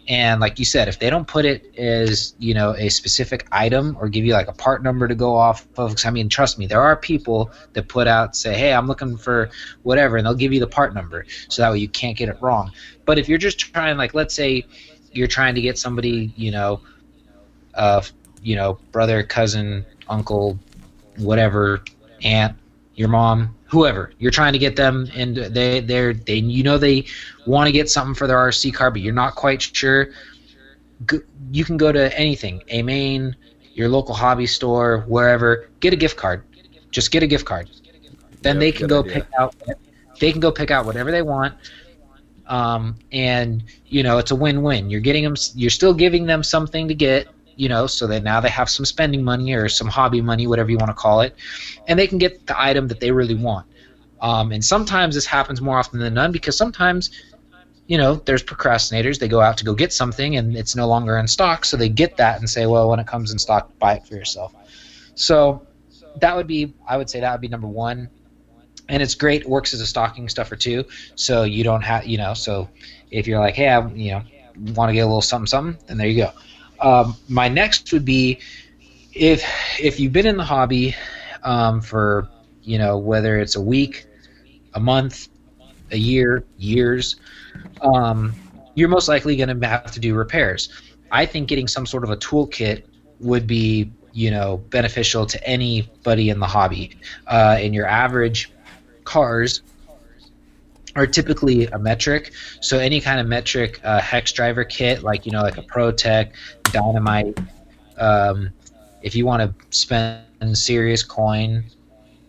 And like you said, if they don't put it as, you know, a specific item or give you like a part number to go off of, I mean, trust me, there are people that put out, say, hey, I'm looking for whatever, and they'll give you the part number, so that way you can't get it wrong. But if you're just trying, like, let's say you're trying to get somebody, you know, uh, you know, brother, cousin, uncle, whatever, aunt, your mom, whoever, you're trying to get them, and they they're they you know they want to get something for their R C car, but you're not quite sure. Go, you can go to anything, A-Main, your local hobby store, wherever. Get a gift card. Just get a gift card. Then yep, they can go idea. pick out. They can go pick out whatever they want. Um, and you know it's a win-win. You're getting them. You're still giving them something to get. You know, so that now they have some spending money or some hobby money, whatever you want to call it, and they can get the item that they really want. Um, and sometimes this happens more often than none, because sometimes, you know, there's procrastinators. They go out to go get something, and it's no longer in stock, so they get that and say, well, when it comes in stock, buy it for yourself. So that would be, I would say that would be number one. And it's great. It works as a stocking stuffer too, so you don't have, you know, so if you're like, hey, I, you know, want to get a little something, something, then there you go. Um, my next would be if if you've been in the hobby um, for, you know, whether it's a week, a month, a year, years, um, you're most likely going to have to do repairs. I think getting some sort of a toolkit would be, you know, beneficial to anybody in the hobby. Uh, in your average cars are typically a metric, so any kind of metric uh, hex driver kit, like, you know, like a Pro-Tech, Dynamite. Um, if you want to spend serious coin,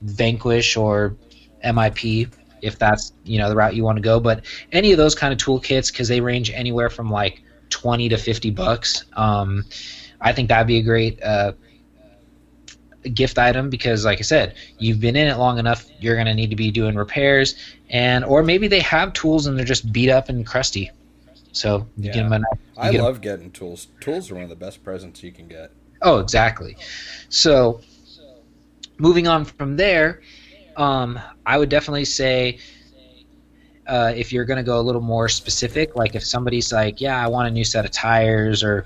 Vanquish or M I P, if that's, you know, the route you want to go. But any of those kind of toolkits, because they range anywhere from like twenty to fifty bucks. Um, I think that'd be a great uh, gift item because, like I said, you've been in it long enough. You're gonna need to be doing repairs, and or maybe they have tools and they're just beat up and crusty. So you yeah. get them. You I get love them. Getting tools. Tools are one of the best presents you can get. Oh, exactly. So moving on from there, um, I would definitely say, uh, if you're gonna go a little more specific, like if somebody's like, "Yeah, I want a new set of tires," or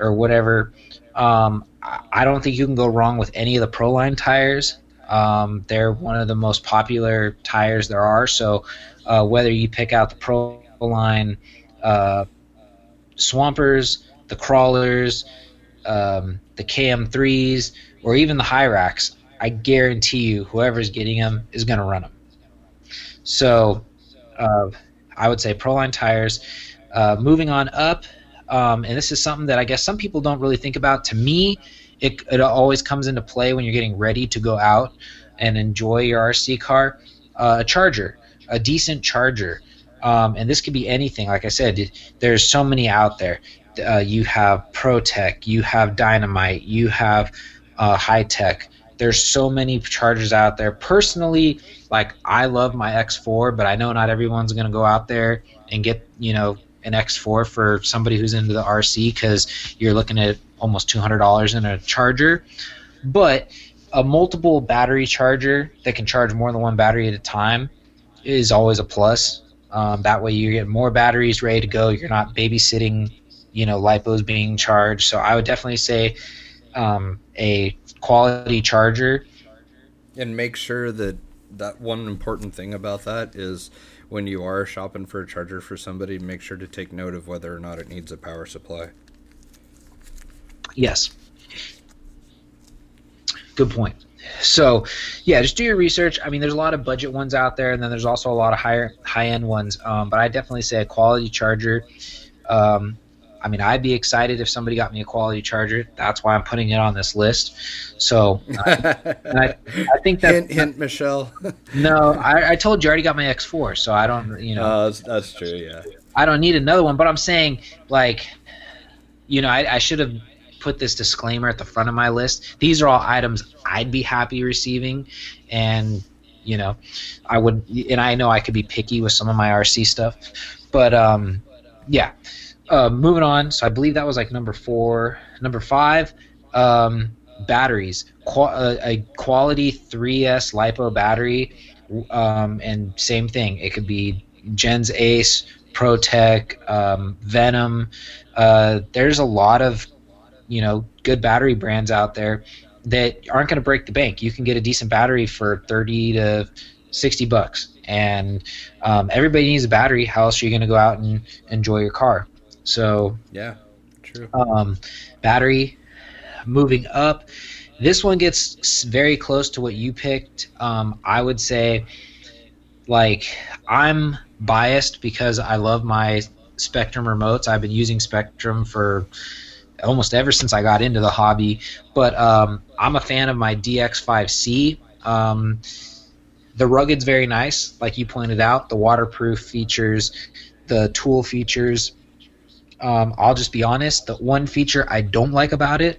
or whatever. Um, I don't think you can go wrong with any of the Pro-Line tires. Um, they're one of the most popular tires there are. So uh, whether you pick out the Pro-Line uh, Swampers, the Crawlers, um, the K M threes, or even the Hyrax, I guarantee you whoever's getting them is going to run them. So uh, I would say Pro-Line tires. Uh, moving on up, Um, and this is something that I guess some people don't really think about. To me, it, it always comes into play when you're getting ready to go out and enjoy your R C car. Uh, a charger, a decent charger. Um, and this could be anything. Like I said, there's so many out there. Uh, you have Pro-Tech, you have Dynamite, you have uh, Hi-Tech. There's so many chargers out there. Personally, like, I love my X four, but I know not everyone's going to go out there and get, you know, an X four for somebody who's into the R C, because you're looking at almost two hundred dollars in a charger. But a multiple battery charger that can charge more than one battery at a time is always a plus. Um, that way you get more batteries ready to go. You're not babysitting, you know, lipos being charged. So I would definitely say um, a quality charger. And make sure that that one important thing about that is, when you are shopping for a charger for somebody, make sure to take note of whether or not it needs a power supply. Yes. Good point. So, yeah, just do your research. I mean, there's a lot of budget ones out there, and then there's also a lot of higher high-end ones. Um, but I definitely say a quality charger. Um, I mean, I'd be excited if somebody got me a quality charger. That's why I'm putting it on this list. So, uh, and I, I think that hint, hint, Michelle. No, I, I told you I already got my X four, so I don't, you know. Uh, that's, that's true, yeah. I don't need another one, but I'm saying, like, you know, I, I should have put this disclaimer at the front of my list. These are all items I'd be happy receiving, and, you know, I would, and I know I could be picky with some of my R C stuff, but um, yeah. Uh, moving on, so I believe that was like number four. Number five, um, batteries. Qu- uh, a quality three S LiPo battery, um, and same thing. It could be Gen's Ace, Pro-Tech, um, Venom. Uh, there's a lot of, you know, good battery brands out there that aren't going to break the bank. You can get a decent battery for thirty to sixty bucks, and um, everybody needs a battery. How else are you going to go out and enjoy your car? So yeah, true. Um, battery, moving up. This one gets very close to what you picked. Um, I would say, like, I'm biased because I love my Spektrum remotes. I've been using Spektrum for almost ever since I got into the hobby. But um, I'm a fan of my D X five C. Um, the rugged's very nice, like you pointed out. The waterproof features, the tool features. Um, I'll just be honest, the one feature I don't like about it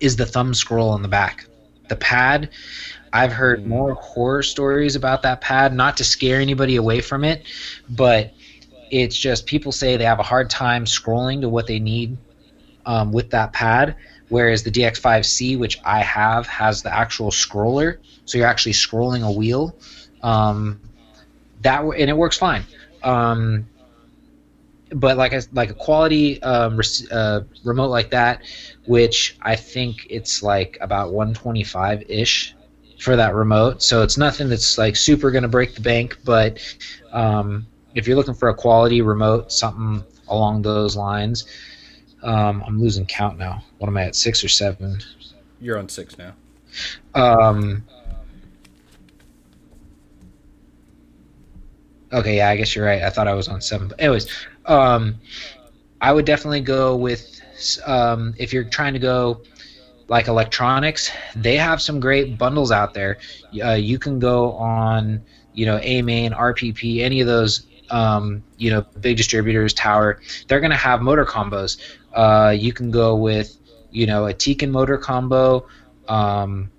is the thumb scroll on the back. The pad, I've heard more horror stories about that pad, not to scare anybody away from it, but it's just people say they have a hard time scrolling to what they need um, with that pad, whereas the D X five C, which I have, has the actual scroller, so you're actually scrolling a wheel. Um, that and it works fine. Um but like a, like a quality um, uh, remote like that, which I think it's like about one twenty-five ish for that remote. So it's nothing that's like super going to break the bank, but um, if you're looking for a quality remote, something along those lines. Um, I'm losing count now. What am I at, six or seven? You're on six now. Um. Okay, yeah, I guess you're right. I thought I was on seven. But anyways, um, I would definitely go with, um, if you're trying to go like electronics, they have some great bundles out there. Uh, you can go on, you know, A-Main, R P P, any of those, um, you know, big distributors, Tower. They're going to have motor combos. Uh, you can go with, you know, a Tekin motor combo. Um,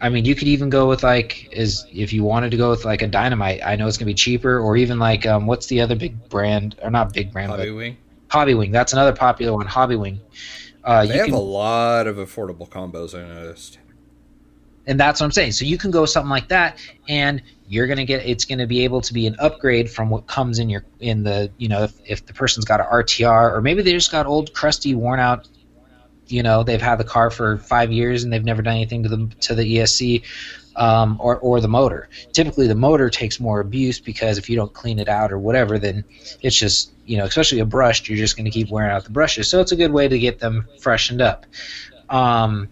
I mean, you could even go with, like, is if you wanted to go with, like, a Dynamite. I know it's going to be cheaper. Or even, like, um, what's the other big brand? Or not big brand. Hobbywing. Hobbywing. That's another popular one, Hobbywing. Uh, they you have can, a lot of affordable combos, I noticed. And that's what I'm saying. So you can go something like that, and you're going to get – it's going to be able to be an upgrade from what comes in your – in the – you know, if, if the person's got an R T R, or maybe they just got old, crusty, worn-out – you know, they've had the car for five years and they've never done anything to the to the E S C um, or or the motor. Typically, the motor takes more abuse because if you don't clean it out or whatever, then it's just, you know, especially a brush, you're just going to keep wearing out the brushes. So it's a good way to get them freshened up. Um,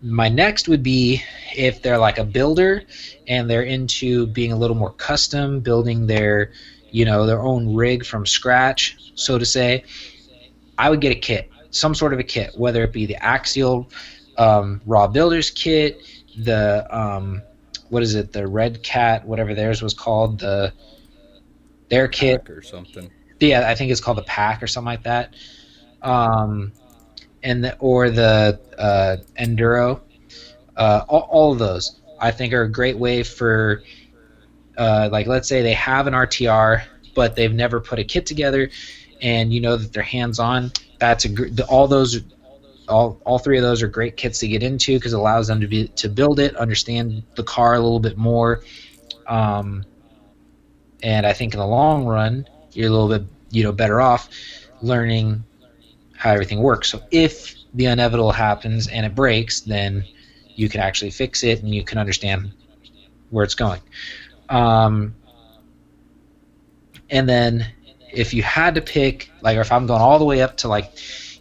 my next would be if they're like a builder and they're into being a little more custom, building their, you know, their own rig from scratch, so to say. I would get a kit. Some sort of a kit, whether it be the Axial um, Raw Builders Kit, the um, what is it, the Red Cat, whatever theirs was called, the their kit pack or something. Yeah, I think it's called the pack or something like that, um, and the, or the uh, Enduro. Uh, all, all of those, I think, are a great way for, uh, like, let's say they have an R T R, but they've never put a kit together, and you know that they're hands-on. That's a, all those, all all three of those are great kits to get into because it allows them to be to build it, understand the car a little bit more, um, and I think in the long run you're a little bit you know better off learning how everything works. So if the inevitable happens and it breaks, then you can actually fix it and you can understand where it's going. Um, and then. If you had to pick, like, or if I'm going all the way up to, like,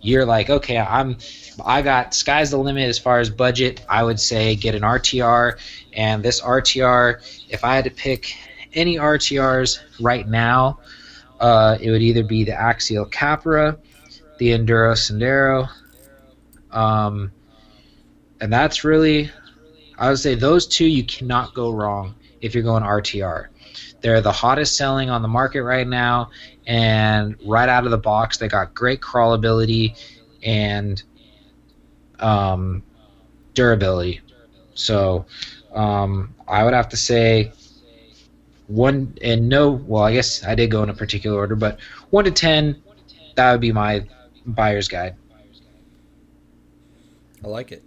you're like, okay, I'm, I got sky's the limit as far as budget. I would say get an R T R, and this R T R, if I had to pick any R T Rs right now, uh, it would either be the Axial Capra, the Enduro Sendero, um, and that's really, I would say those two you cannot go wrong if you're going R T R. They're the hottest selling on the market right now, and right out of the box, they got great crawlability and um, durability. So um, I would have to say one and no. Well, I guess I did go in a particular order, but one to ten, that would be my buyer's guide. I like it.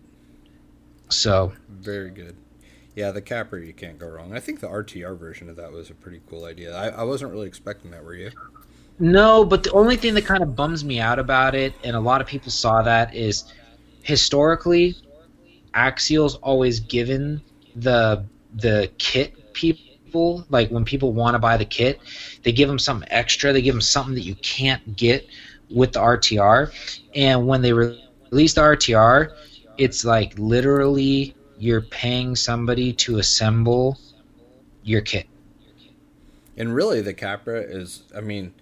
So very good. Yeah, the Capra, you can't go wrong. I think the R T R version of that was a pretty cool idea. I, I wasn't really expecting that, were you? No, but the only thing that kind of bums me out about it, and a lot of people saw that, is historically, Axial's always given the the kit people, like when people want to buy the kit, they give them something extra. They give them something that you can't get with the R T R. And when they re- released the R T R, it's like literally... you're paying somebody to assemble your kit. And really the Capra is, I mean,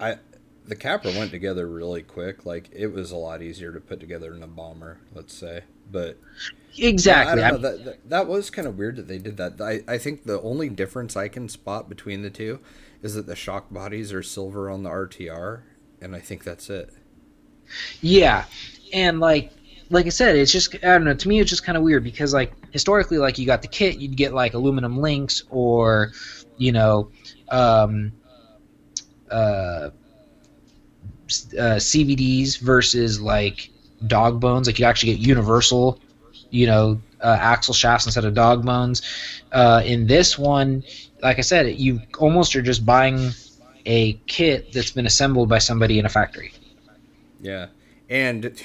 I the Capra went together really quick. Like, it was a lot easier to put together than a bomber, let's say. But exactly. Yeah, I don't know, that, that, that was kind of weird that they did that. I, I think the only difference I can spot between the two is that the shock bodies are silver on the R T R, and I think that's it. Yeah, and like... like I said, it's just, I don't know, to me it's just kind of weird because, like, historically, like, you got the kit, you'd get, like, aluminum links or, you know, um, uh, uh, C V Ds versus, like, dog bones. Like, you actually get universal, you know, uh, axle shafts instead of dog bones. Uh, in this one, like I said, you almost are just buying a kit that's been assembled by somebody in a factory. Yeah. And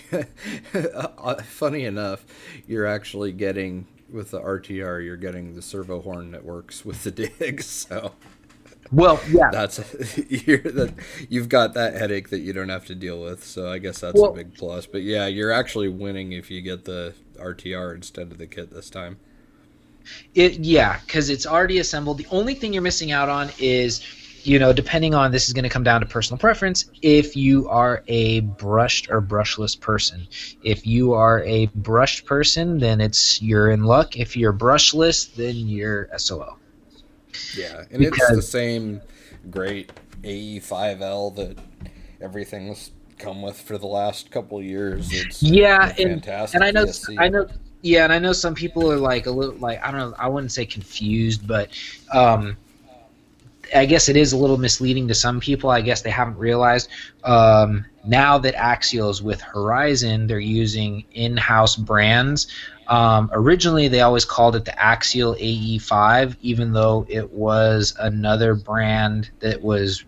funny enough, you're actually getting, with the R T R, you're getting the servo horn that works with the digs. So, well, yeah, that's you're, that, you've got that headache that you don't have to deal with. So I guess that's well, a big plus. But yeah, you're actually winning if you get the R T R instead of the kit this time. It, yeah, because it's already assembled. The only thing you're missing out on is, you know, depending on, this is going to come down to personal preference, if you are a brushed or brushless person. If you are a brushed person, then it's you're in luck. If you're brushless, then you're S O L. Yeah, and because, it's the same great A E five L that everything's come with for the last couple of years. It's yeah, and, fantastic and I know, D S C. I know. Yeah, and I know some people are like a little, like, I don't know, I wouldn't say confused, but um, I guess it is a little misleading to some people. I guess they haven't realized um, now that Axial is with Horizon, they're using in-house brands. Um, originally, they always called it the Axial A E five, even though it was another brand that was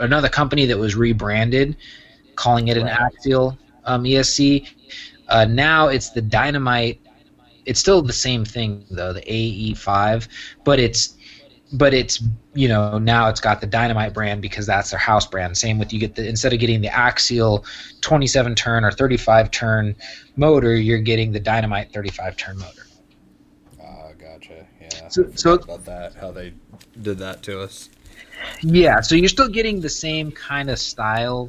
another company that was rebranded, calling it an Axial um, E S C. Uh, now it's the Dynamite. It's still the same thing though, the A E five, but it's but it's you know now it's got the Dynamite brand because that's their house brand. Same with you get the instead of getting the Axial twenty-seven turn or thirty-five turn motor, you're getting the Dynamite thirty-five turn motor. Ah, uh, gotcha. Yeah. So, so about that, how they did that to us. Yeah. So you're still getting the same kind of style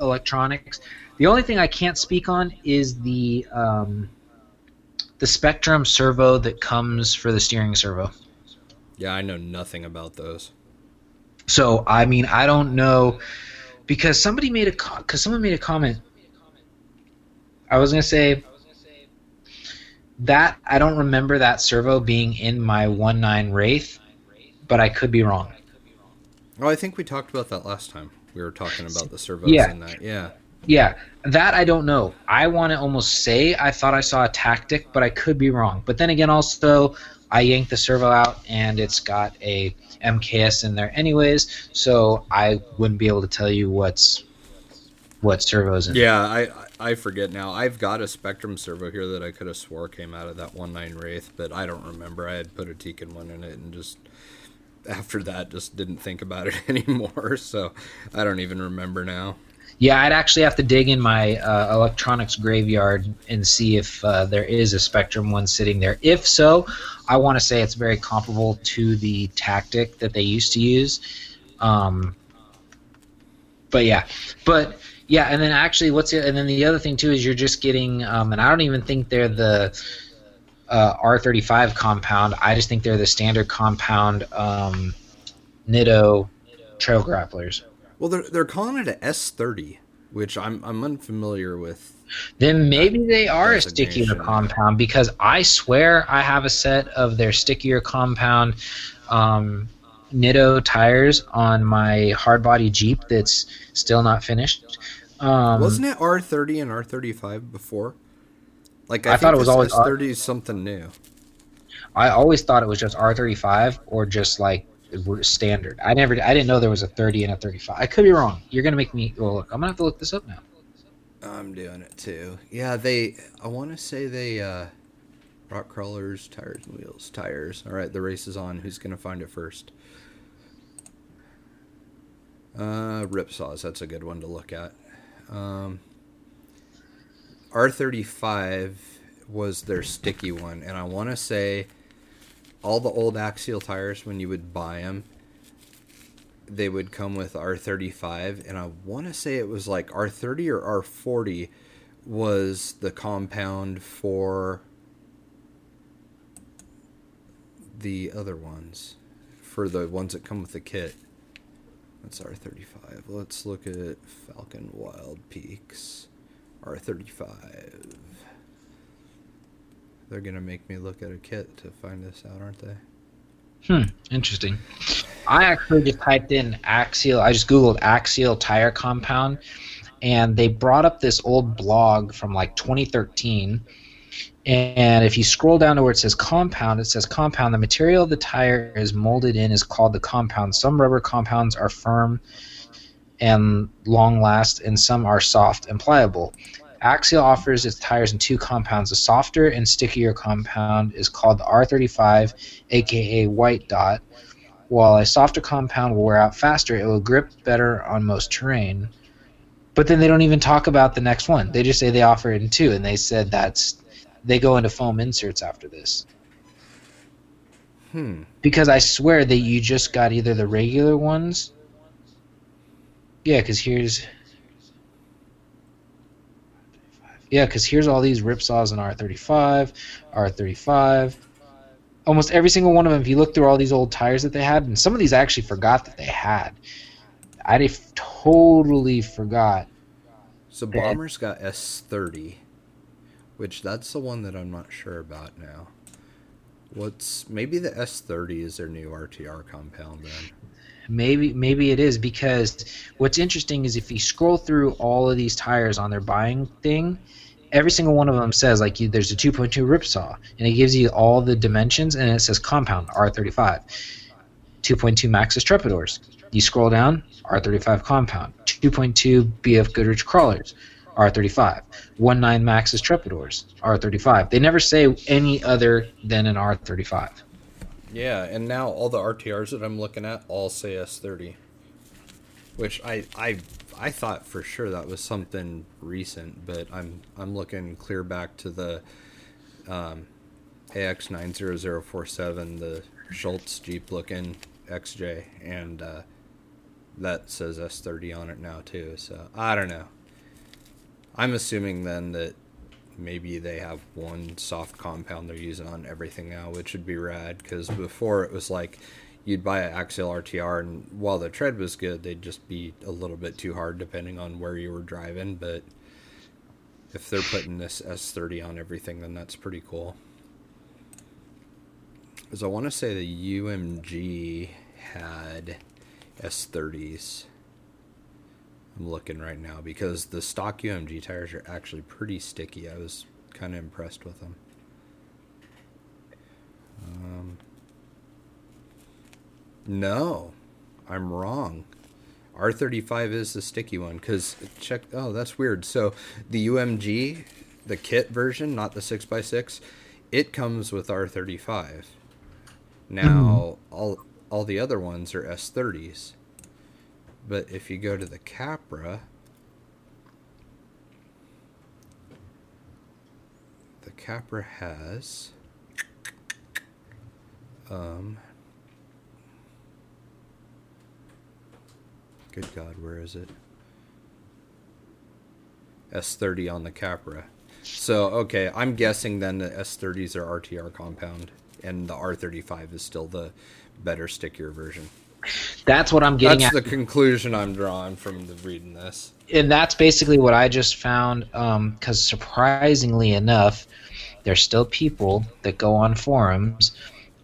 electronics. The only thing I can't speak on is the um, the Spektrum servo that comes for the steering servo. Yeah, I know nothing about those. So I mean, I don't know because somebody made a because someone made a comment. I was gonna say that I don't remember that servo being in my one nine Wraith, but I could be wrong. Oh, I think we talked about that last time. We were talking about the servos yeah. in that. Yeah. Yeah, that I don't know. I want to almost say I thought I saw a tactic, but I could be wrong. But then again, also, I yanked the servo out, and it's got a M K S in there anyways, so I wouldn't be able to tell you what's what servo's in yeah, there. Yeah, I, I forget now. I've got a Spektrum servo here that I could have swore came out of that one nine Wraith, but I don't remember. I had put a Tekin one in it and just... after that just didn't think about it anymore, so I don't even remember now. Yeah, I'd actually have to dig in my uh, electronics graveyard and see if uh, there is a Spektrum one sitting there. If so, I want to say it's very comparable to the tactic that they used to use. Um, but yeah, but yeah, and then actually, what's it, and then the other thing too is you're just getting, um, and I don't even think they're the uh, R thirty-five compound. I just think they're the standard compound um, Nitto trail grapplers. Well, they're they're calling it a S thirty, which I'm I'm unfamiliar with. Then maybe they are a stickier compound because I swear I have a set of their stickier compound um, Nitto tires on my hard body Jeep that's still not finished. Um, Wasn't it R thirty and R thirty-five before? Like I, I thought it was always S thirty is something new. I always thought it was just R thirty-five or just like. Standard. I never. I didn't know there was a thirty and a thirty-five. I could be wrong. You're gonna make me. Well, look. I'm gonna have to look this up now. I'm doing it too. Yeah, they. I want to say they. Uh, rock crawlers, tires and wheels, tires. All right, the race is on. Who's gonna find it first? Uh, Ripsaws. That's a good one to look at. Um, R thirty-five was their sticky one, and I want to say. All the old Axial tires, when you would buy them, they would come with R thirty-five, and I want to say it was like R thirty or R forty was the compound for the other ones, for the ones that come with the kit. That's R thirty-five. Let's look at Falcon Wild Peaks. R thirty-five. They're going to make me look at a kit to find this out, aren't they? Hmm, interesting. I actually just typed in Axial. I just Googled Axial tire compound, and they brought up this old blog from like twenty thirteen, And if you scroll down to where it says compound, it says compound. The material the tire is molded in is called the compound. Some rubber compounds are firm and long last, and some are soft and pliable. Axial offers its tires in two compounds. The softer and stickier compound is called the R thirty-five, aka White Dot. While a softer compound will wear out faster, it will grip better on most terrain. But then they don't even talk about the next one. They just say they offer it in two, and they said that's they go into foam inserts after this. Hmm. Because I swear that you just got either the regular ones. Yeah, because here's. Yeah, because here's all these Ripsaws and R thirty-five, R thirty-five. Almost every single one of them, if you look through all these old tires that they had, and some of these I actually forgot that they had. I def- totally forgot. So Bomber's it, got S thirty, which that's the one that I'm not sure about now. What's maybe the S thirty is their new R T R compound then. Maybe maybe it is, because what's interesting is if you scroll through all of these tires on their buying thing, every single one of them says, like, you, there's a two point two Ripsaw, and it gives you all the dimensions, and it says compound, R thirty-five. two point two Max is Trepidors. You scroll down, R thirty-five compound. two point two B F Goodrich Crawlers, R thirty-five. one point nine Max is Trepidors, R thirty-five. They never say any other than an R thirty-five. Yeah, and now all the R T Rs that I'm looking at all say S thirty, which I I I thought for sure that was something recent, but I'm I'm looking clear back to the um, A X nine zero zero four seven, the Schultz Jeep looking X J, and uh, that says S thirty on it now too. So I don't know. I'm assuming then that maybe they have one soft compound they're using on everything now, which would be rad, because before it was like you'd buy an Axial R T R, and while the tread was good, they'd just be a little bit too hard depending on where you were driving. But if they're putting this S thirty on everything, then that's pretty cool. Because I want to say the U M G had S thirties. I'm looking right now, because the stock U M G tires are actually pretty sticky. I was kind of impressed with them. Um, no, I'm wrong. R thirty-five is the sticky one, because check. Oh, that's weird. So the U M G, the kit version, not the six by six, it comes with R thirty-five. Now, mm-hmm. all all the other ones are S thirties. But if you go to the Capra, the Capra has um good God, where is it? S thirty on the Capra. So okay, I'm guessing then the S thirties are R T R compound and the R thirty-five is still the better, stickier version. That's what I'm getting that's at. That's the conclusion I'm drawing from the reading this. And that's basically what I just found, because um, surprisingly enough, there's still people that go on forums.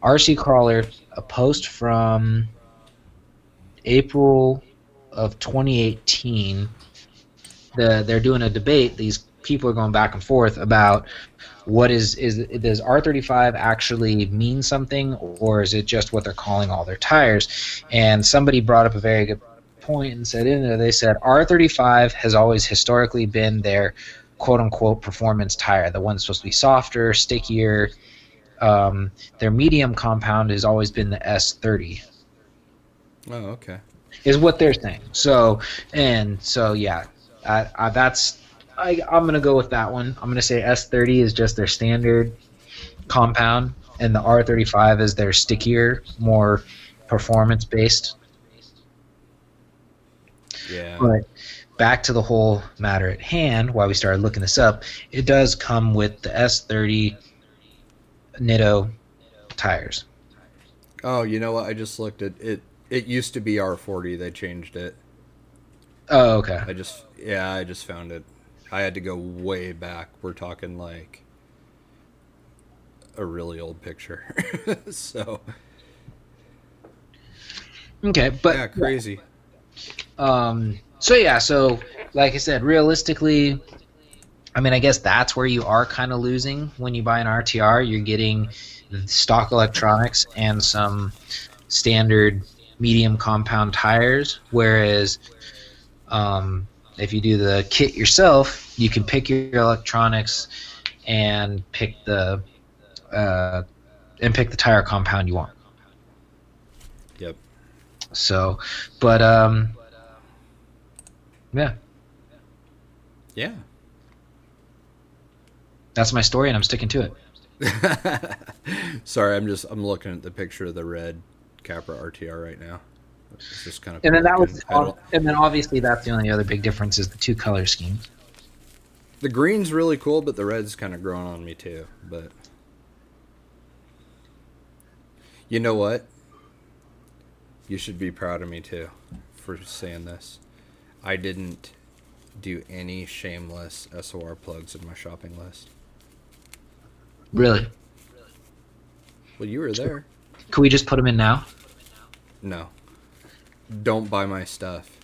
R C Crawler, a post from April of twenty eighteen, the, they're doing a debate. These people are going back and forth about what is, is does R thirty-five actually mean something, or is it just what they're calling all their tires? And somebody brought up a very good point and said in there, they said R thirty-five has always historically been their quote-unquote performance tire, the one that's supposed to be softer, stickier. Um, their medium compound has always been the S thirty. Oh, okay. Is what they're saying. So, and so, yeah, I, I, that's... I, I'm going to go with that one. I'm going to say S thirty is just their standard compound, and the R thirty-five is their stickier, more performance-based. Yeah. But back to the whole matter at hand, why we started looking this up, it does come with the S thirty Nitto tires. Oh, you know what? I just looked at it. It used to be R forty. They changed it. Oh, okay. I just Yeah, I just found it. I had to go way back. We're talking like a really old picture. So okay, but yeah, crazy. Um, so yeah, so like I said, realistically, I mean, I guess that's where you are kind of losing when you buy an R T R. You're getting stock electronics and some standard medium compound tires, whereas um, if you do the kit yourself, you can pick your electronics and pick the uh, and pick the tire compound you want. Yep. So, but um, yeah, yeah. That's my story, and I'm sticking to it. Sorry, I'm just I'm looking at the picture of the red Capra R T R right now. It's just kind of and then that was, and then obviously that's the only other big difference is the two color schemes. The green's really cool, but the red's kind of growing on me too. But you know what? You should be proud of me too for saying this. I didn't do any shameless S O R plugs in my shopping list. Really? Well, you were there. Can we just put them in now? No. Don't buy my stuff.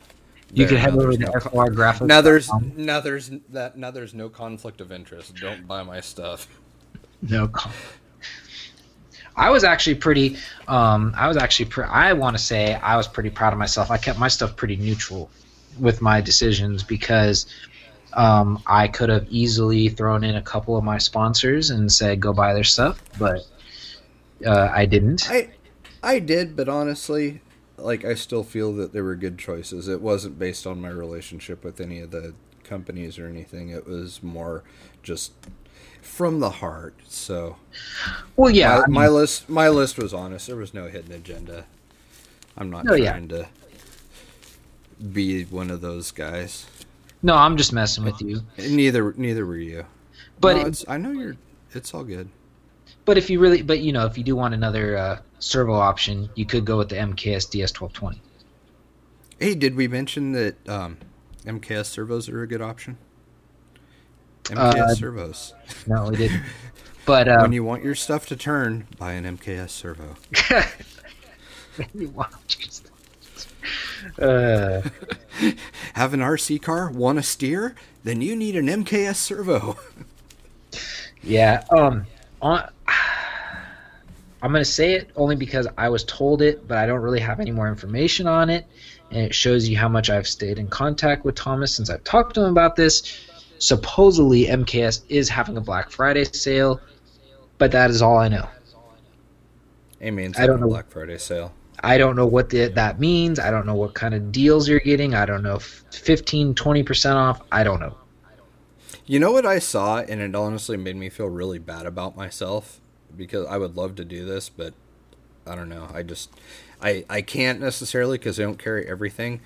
You could head over to F O R graphics. Now there's now there's that now there's no conflict of interest. Don't buy my stuff. No. I was actually pretty. Um, I was actually. Pre- I want to say I was pretty proud of myself. I kept my stuff pretty neutral with my decisions because um, I could have easily thrown in a couple of my sponsors and said go buy their stuff, but uh, I didn't. I I did, but honestly, like I still feel that there were good choices. It wasn't based on my relationship with any of the companies or anything. It was more just from the heart. So, well, yeah, my, I mean, my list my list was honest. There was no hidden agenda. I'm not no, trying yeah. to be one of those guys. No, I'm just messing with you. Neither, neither were you. But no, it's, I know you're. It's all good. But if you really, but you know, if you do want another uh, servo option, you could go with the M K S D S twelve twenty. Hey, did we mention that um, M K S servos are a good option? M K S uh, servos. No, we didn't. But um, when you want your stuff to turn, buy an M K S servo. When you want your stuff. Uh, have an R C car, want to steer, then you need an M K S servo. Yeah, um, on, I'm going to say it only because I was told it, but I don't really have any more information on it, and it shows you how much I've stayed in contact with Thomas since I've talked to him about this. Supposedly, M K S is having a Black Friday sale, but that is all I know. Hey, man, it's I don't know Black Friday sale. I don't know what the, that means. I don't know what kind of deals you're getting. I don't know if fifteen, twenty percent off. I don't know. You know what I saw, and it honestly made me feel really bad about myself because I would love to do this, but I don't know. I just I, I can't necessarily because I don't carry everything.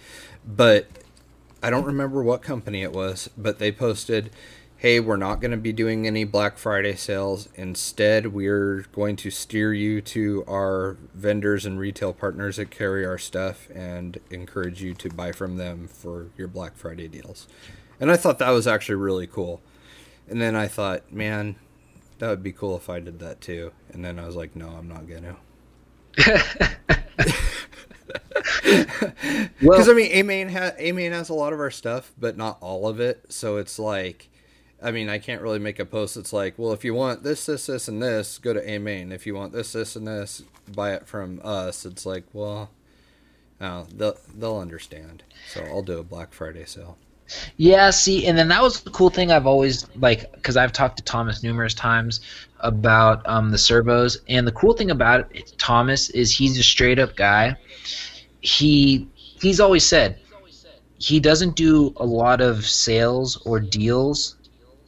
But I don't remember what company it was, but they posted, hey, we're not going to be doing any Black Friday sales. Instead, we're going to steer you to our vendors and retail partners that carry our stuff and encourage you to buy from them for your Black Friday deals. And I thought that was actually really cool. And then I thought, man, that would be cool if I did that too. And then I was like, no, I'm not going to. Because, well, I mean, A-Main ha- A-Main has a lot of our stuff, but not all of it. So it's like, I mean, I can't really make a post that's like, well, if you want this, this, this, and this, go to A-Main. If you want this, this, and this, buy it from us. It's like, well, no, they'll, they'll understand. So I'll do a Black Friday sale. Yeah, see, and then that was the cool thing I've always, like, because I've talked to Thomas numerous times about um, the servos. And the cool thing about it, Thomas is he's a straight-up guy. He He's always said he doesn't do a lot of sales or deals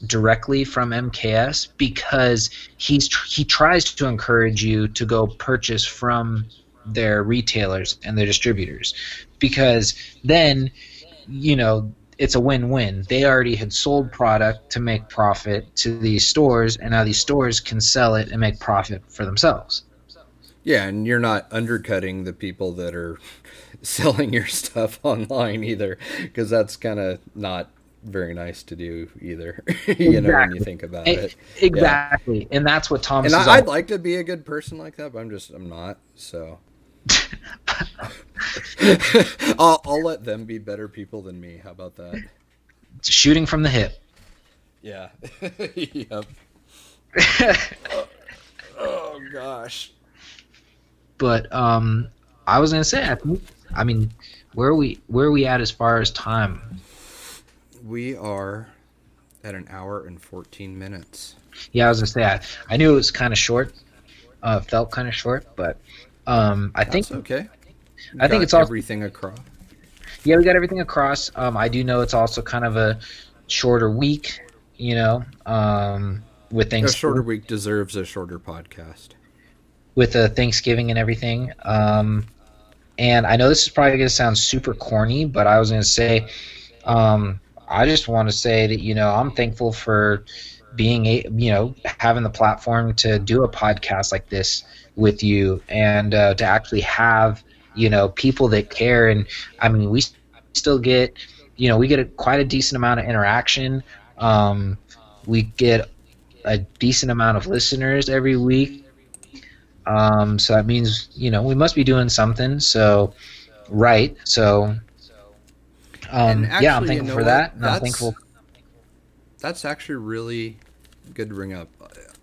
directly from M K S because he's he tries to encourage you to go purchase from their retailers and their distributors because then, you know, it's a win-win. They already had sold product to make profit to these stores, and now these stores can sell it and make profit for themselves. Yeah, and you're not undercutting the people that are selling your stuff online either because that's kind of not very nice to do either. you exactly. know when you think about it, it. exactly yeah. And that's what Thomas and is I, I'd like to be a good person like that, but I'm just I'm not so I'll, I'll let them be better people than me. How about that? Shooting from the hip. Yeah. Yep. oh, oh gosh. But um, I was gonna say, I think, I mean, where are we where are we at as far as time? We are at an hour and fourteen minutes. Yeah, I was gonna say I, I knew it was kind of short, uh, felt kind of short, but um, I That's think okay. We I think it's everything also, across. Yeah, we got everything across. Um, I do know it's also kind of a shorter week, you know. Um, with things, a shorter week deserves a shorter podcast. With a uh, Thanksgiving and everything, um, and I know this is probably going to sound super corny, but I was going to say, um, I just want to say that you know I'm thankful for being a, you know having the platform to do a podcast like this with you, and uh, to actually have. You know, people that care, and I mean, we still get, you know, we get a, quite a decent amount of interaction. Um, we get a decent amount of listeners every week. Um, so that means, you know, we must be doing something. So, right. So, um, actually, yeah, I'm thankful you know for that. And I'm thankful. That's actually really good to bring up.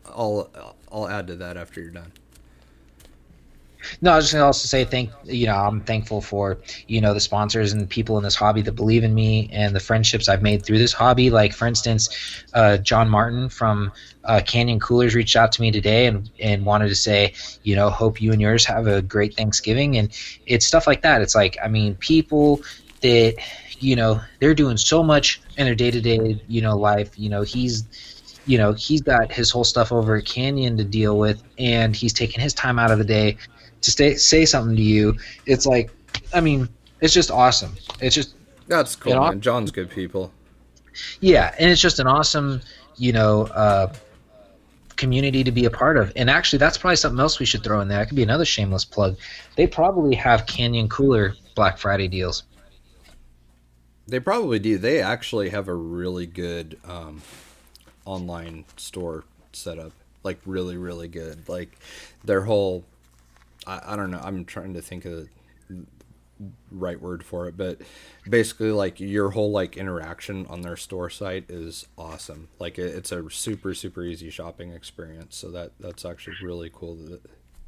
I'll I'll add to that after you're done. No, I was just going to also say, thank you know, I'm thankful for, you know, the sponsors and people in this hobby that believe in me and the friendships I've made through this hobby. Like, for instance, uh, John Martin from uh, Canyon Coolers reached out to me today and, and wanted to say, you know, hope you and yours have a great Thanksgiving. And it's stuff like that. It's like, I mean, people that, you know, they're doing so much in their day-to-day, you know, life. You know, he's... You know, he's got his whole stuff over at Canyon to deal with, and he's taking his time out of the day to stay, say something to you. It's like, I mean, it's just awesome. It's just... That's cool, man. Awesome, John's good people. Yeah, and it's just an awesome, you know, uh, community to be a part of. And actually, that's probably something else we should throw in there. It could be another shameless plug. They probably have Canyon Cooler Black Friday deals. They probably do. They actually have a really good... Um, online store setup, like really really good. Like their whole I, I don't know, I'm trying to think of the right word for it, but basically like your whole like interaction on their store site is awesome. Like it, it's a super super easy shopping experience, so that that's actually really cool that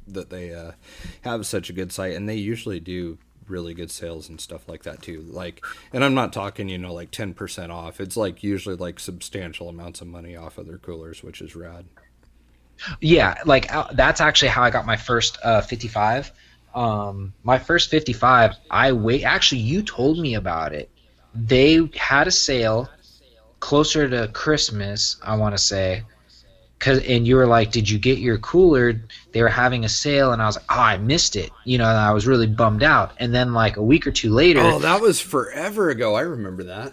that they uh have such a good site, and they usually do really good sales and stuff like that too. Like, and I'm not talking, you know, like ten percent off. It's like usually like substantial amounts of money off of their coolers, which is rad. Yeah, like that's actually how I got my first uh, fifty-five. Um, my first fifty-five, I wait. Actually, you told me about it. They had a sale closer to Christmas, I want to say. Cause, and you were like, did you get your cooler? They were having a sale, and I was like, oh, I missed it. You know, and I was really bummed out. And then like a week or two later. Oh, that was forever ago. I remember that.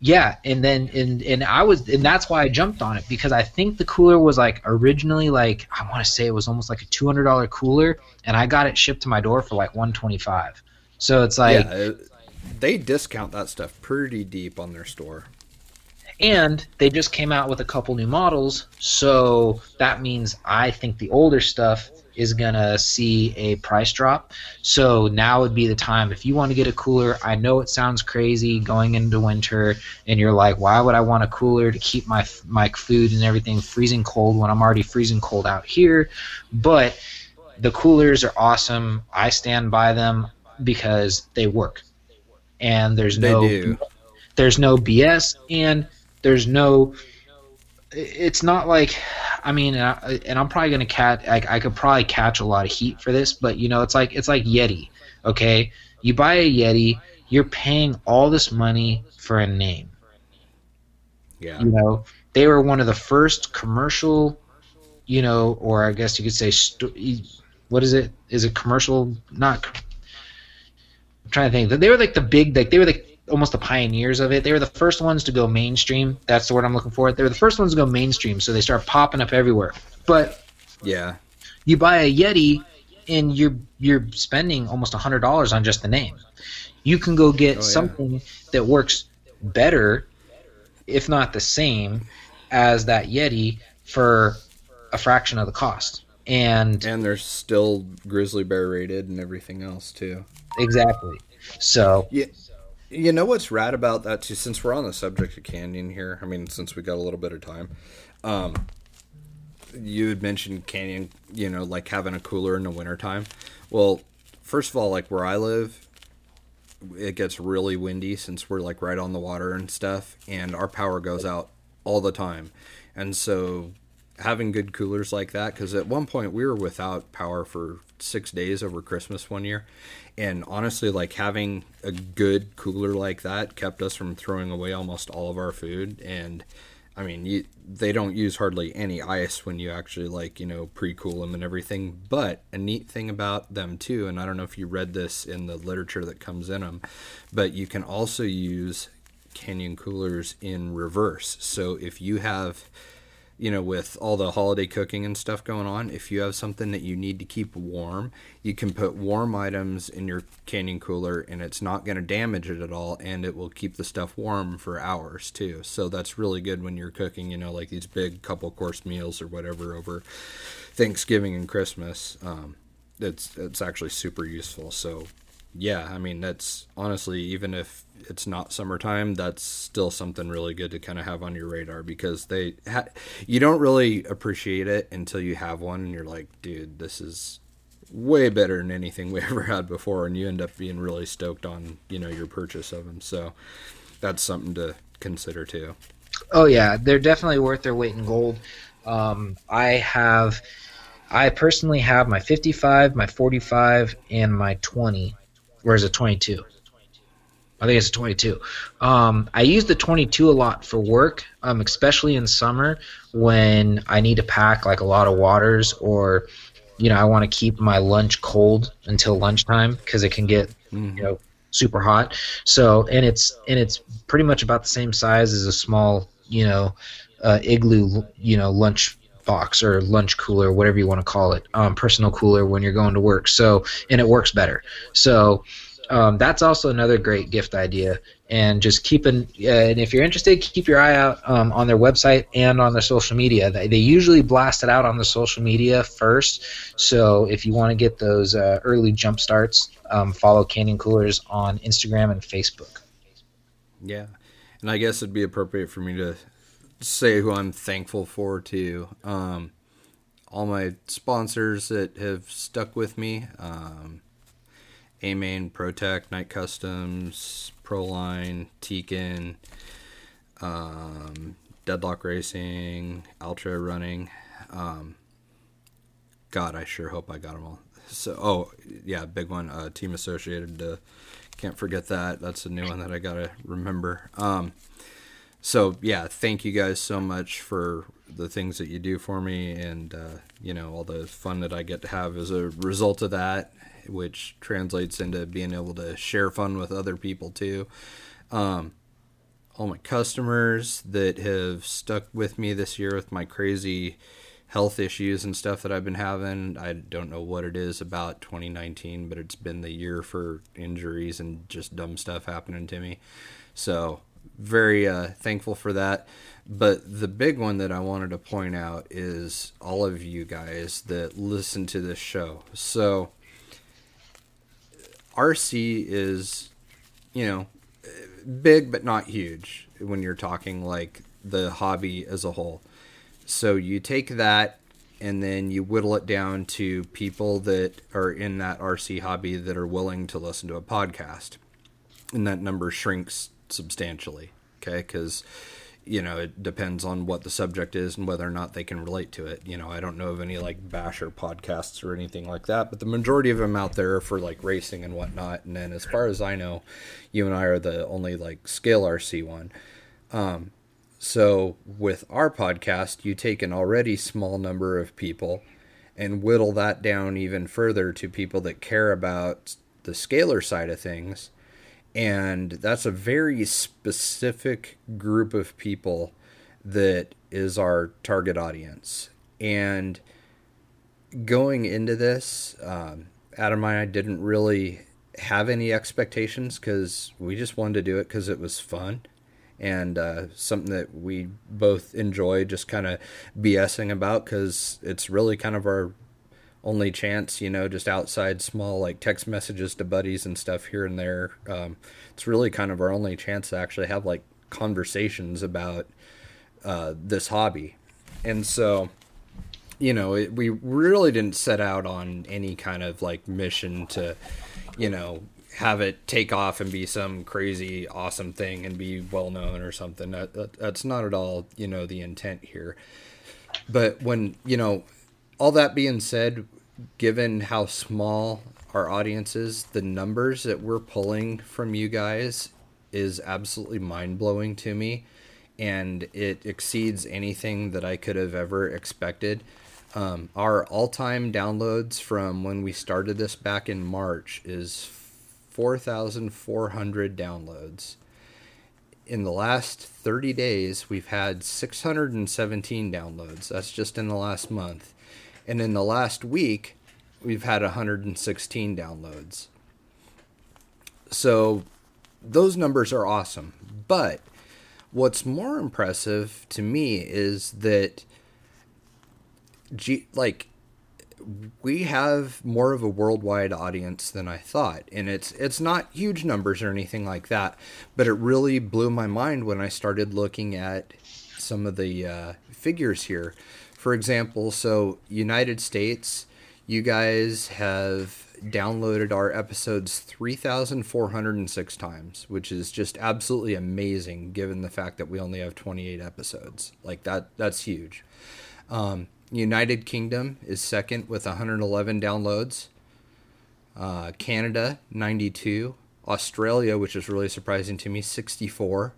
Yeah, and then and, and I was and that's why I jumped on it, because I think the cooler was like originally like I want to say it was almost like a two hundred dollar cooler, and I got it shipped to my door for like one twenty five. So it's like yeah, it, they discount that stuff pretty deep on their store. And they just came out with a couple new models, so that means I think the older stuff is going to see a price drop. So now would be the time. If you want to get a cooler, I know it sounds crazy going into winter, and you're like, why would I want a cooler to keep my my food and everything freezing cold when I'm already freezing cold out here? But the coolers are awesome. I stand by them because they work. And there's no they do. There's no B S, and there's no – it's not like – I mean, and, I, and I'm probably going to catch – I could probably catch a lot of heat for this, but, you know, it's like it's like Yeti, okay? You buy a Yeti, you're paying all this money for a name. Yeah. You know, they were one of the first commercial, you know, or I guess you could say st- – what is it? Is it commercial? Not – I'm trying to think. They were like the big – like they were like – almost the pioneers of it. They were the first ones to go mainstream. That's the word I'm looking for. They were the first ones to go mainstream, so they start popping up everywhere. But yeah, you buy a Yeti, and you're you're spending almost one hundred dollars on just the name. You can go get oh, yeah. something that works better, if not the same, as that Yeti for a fraction of the cost. And and they're still grizzly bear rated and everything else too. Exactly. So yeah. You know what's rad about that, too, since we're on the subject of canyon here, I mean, since we got a little bit of time, um, you had mentioned canyon, you know, like having a cooler in the wintertime. Well, first of all, like where I live, it gets really windy since we're like right on the water and stuff, and our power goes out all the time. And so having good coolers like that, because at one point we were without power for six days over Christmas one year. And honestly, like having a good cooler like that kept us from throwing away almost all of our food. And I mean, you, they don't use hardly any ice when you actually like, you know, pre-cool them and everything. But a neat thing about them too, and I don't know if you read this in the literature that comes in them, but you can also use canyon coolers in reverse. So if you have, you know, with all the holiday cooking and stuff going on, if you have something that you need to keep warm, you can put warm items in your canyon cooler and it's not going to damage it at all, and it will keep the stuff warm for hours too. So that's really good when you're cooking, you know, like these big couple course meals or whatever over Thanksgiving and Christmas. Um, it's, it's actually super useful. So yeah, I mean, that's honestly, even if it's not summertime, that's still something really good to kind of have on your radar, because they ha- you don't really appreciate it until you have one and you're like, dude, this is way better than anything we ever had before, and you end up being really stoked on, you know, your purchase of them. So that's something to consider too. Oh yeah, they're definitely worth their weight in gold. Um, I have, I personally have my fifty-five, my forty-five, and my twenty. Or is it twenty-two? I think it's a twenty-two. Um, I use the twenty-two a lot for work, um, especially in summer when I need to pack like a lot of waters, or you know, I want to keep my lunch cold until lunchtime because it can get mm. you know super hot. So and it's and it's pretty much about the same size as a small you know uh, igloo you know lunch box or lunch cooler, whatever you want to call it, um, personal cooler when you're going to work. So, and it works better. So um, that's also another great gift idea. And just keep an uh, and if you're interested, keep your eye out um, on their website and on their social media. They, they usually blast it out on the social media first. So if you want to get those uh, early jump starts, um, follow Canyon Coolers on Instagram and Facebook. Yeah, and I guess it'd be appropriate for me to say who I'm thankful for too. Um, all my sponsors that have stuck with me, um, A-Main, Pro-Tech, Night Customs, Pro-Line, Tekin, um, Deadlock Racing, Altra Running. Um, God, I sure hope I got them all. So, oh yeah, big one, uh, Team Associated. Uh, can't forget that. That's a new one that I gotta remember. Um, So, yeah, thank you guys so much for the things that you do for me, and, uh, you know, all the fun that I get to have as a result of that, which translates into being able to share fun with other people, too. Um, all my customers that have stuck with me this year with my crazy health issues and stuff that I've been having. I don't know what it is about twenty nineteen, but it's been the year for injuries and just dumb stuff happening to me. So very uh, thankful for that. But the big one that I wanted to point out is all of you guys that listen to this show. So R C is, you know, big but not huge when you're talking like the hobby as a whole. So you take that and then you whittle it down to people that are in that R C hobby that are willing to listen to a podcast. And that number shrinks substantially, okay, because you know it depends on what the subject is and whether or not they can relate to it. You know, I don't know of any like basher podcasts or anything like that, but the majority of them out there are for like racing and whatnot. And then as far as I know, you and I are the only like scale R C one. Um, so with our podcast, you take an already small number of people and whittle that down even further to people that care about the scalar side of things. And that's a very specific group of people that is our target audience. And going into this, um, Adam and I didn't really have any expectations because we just wanted to do it because it was fun and uh, something that we both enjoy just kind of BSing about, because it's really kind of our only chance, you know, just outside small like text messages to buddies and stuff here and there. Um, it's really kind of our only chance to actually have like conversations about uh, this hobby. And so, you know, it, we really didn't set out on any kind of like mission to, you know, have it take off and be some crazy awesome thing and be well known or something. That, that, that's not at all, you know, the intent here. But when, you know, all that being said, given how small our audience is, the numbers that we're pulling from you guys is absolutely mind-blowing to me, and it exceeds anything that I could have ever expected. Um, our all-time downloads from when we started this back in March is four thousand four hundred downloads. In the last thirty days, we've had six hundred seventeen downloads. That's just in the last month. And in the last week, we've had one hundred sixteen downloads. So those numbers are awesome. But what's more impressive to me is that, like, we have more of a worldwide audience than I thought. And it's it's not huge numbers or anything like that, but it really blew my mind when I started looking at some of the uh, figures here. For example, so United States, you guys have downloaded our episodes three thousand four hundred six times, which is just absolutely amazing given the fact that we only have twenty-eight episodes. Like, that, that's huge. Um, United Kingdom is second with one hundred eleven downloads. Uh, Canada, ninety-two. Australia, which is really surprising to me, sixty-four.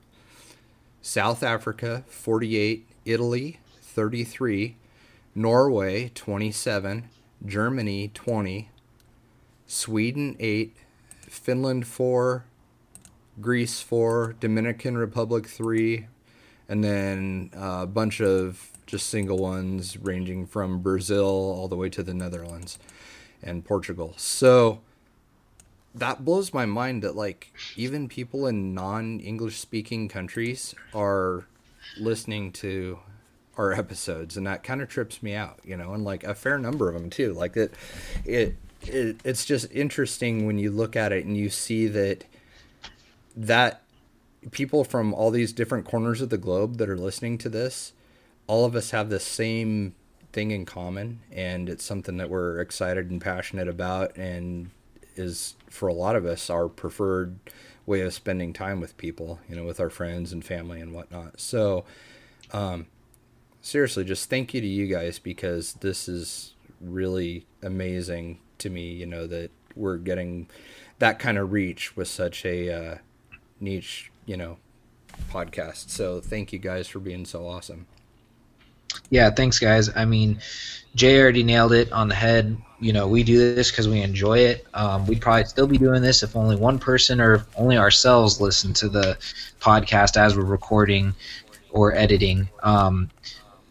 South Africa, forty-eight. Italy, thirty-three. Norway, twenty-seven. Germany, twenty. Sweden, eight. Finland, four. Greece, four. Dominican Republic, three. And then uh, a bunch of just single ones ranging from Brazil all the way to the Netherlands and Portugal. So that blows my mind that, like, even people in non-English speaking countries are listening to our episodes, and that kind of trips me out, you know, and like a fair number of them too. Like it, it, it it's just interesting when you look at it and you see that that people from all these different corners of the globe that are listening to this, all of us have the same thing in common, and it's something that we're excited and passionate about, and is, for a lot of us, our preferred way of spending time with people, you know, with our friends and family and whatnot. So, um, seriously, just thank you to you guys, because this is really amazing to me, you know, that we're getting that kind of reach with such a uh, niche, you know, podcast. So thank you guys for being so awesome. Yeah, thanks, guys. I mean, Jay already nailed it on the head. You know, we do this because we enjoy it. Um, we'd probably still be doing this if only one person or if only ourselves listened to the podcast as we're recording or editing. Um,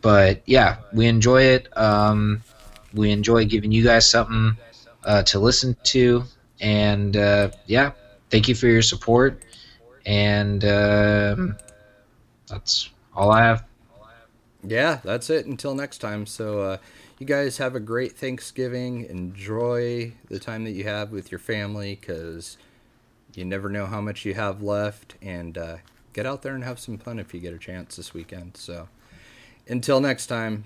but, yeah, we enjoy it. Um, we enjoy giving you guys something uh, to listen to. And, uh, yeah, thank you for your support. And uh, that's all I have. Yeah, that's it until next time. So uh, you guys have a great Thanksgiving. Enjoy the time that you have with your family, because you never know how much you have left. And uh, get out there and have some fun if you get a chance this weekend. So until next time,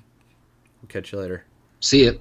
we'll catch you later. See ya.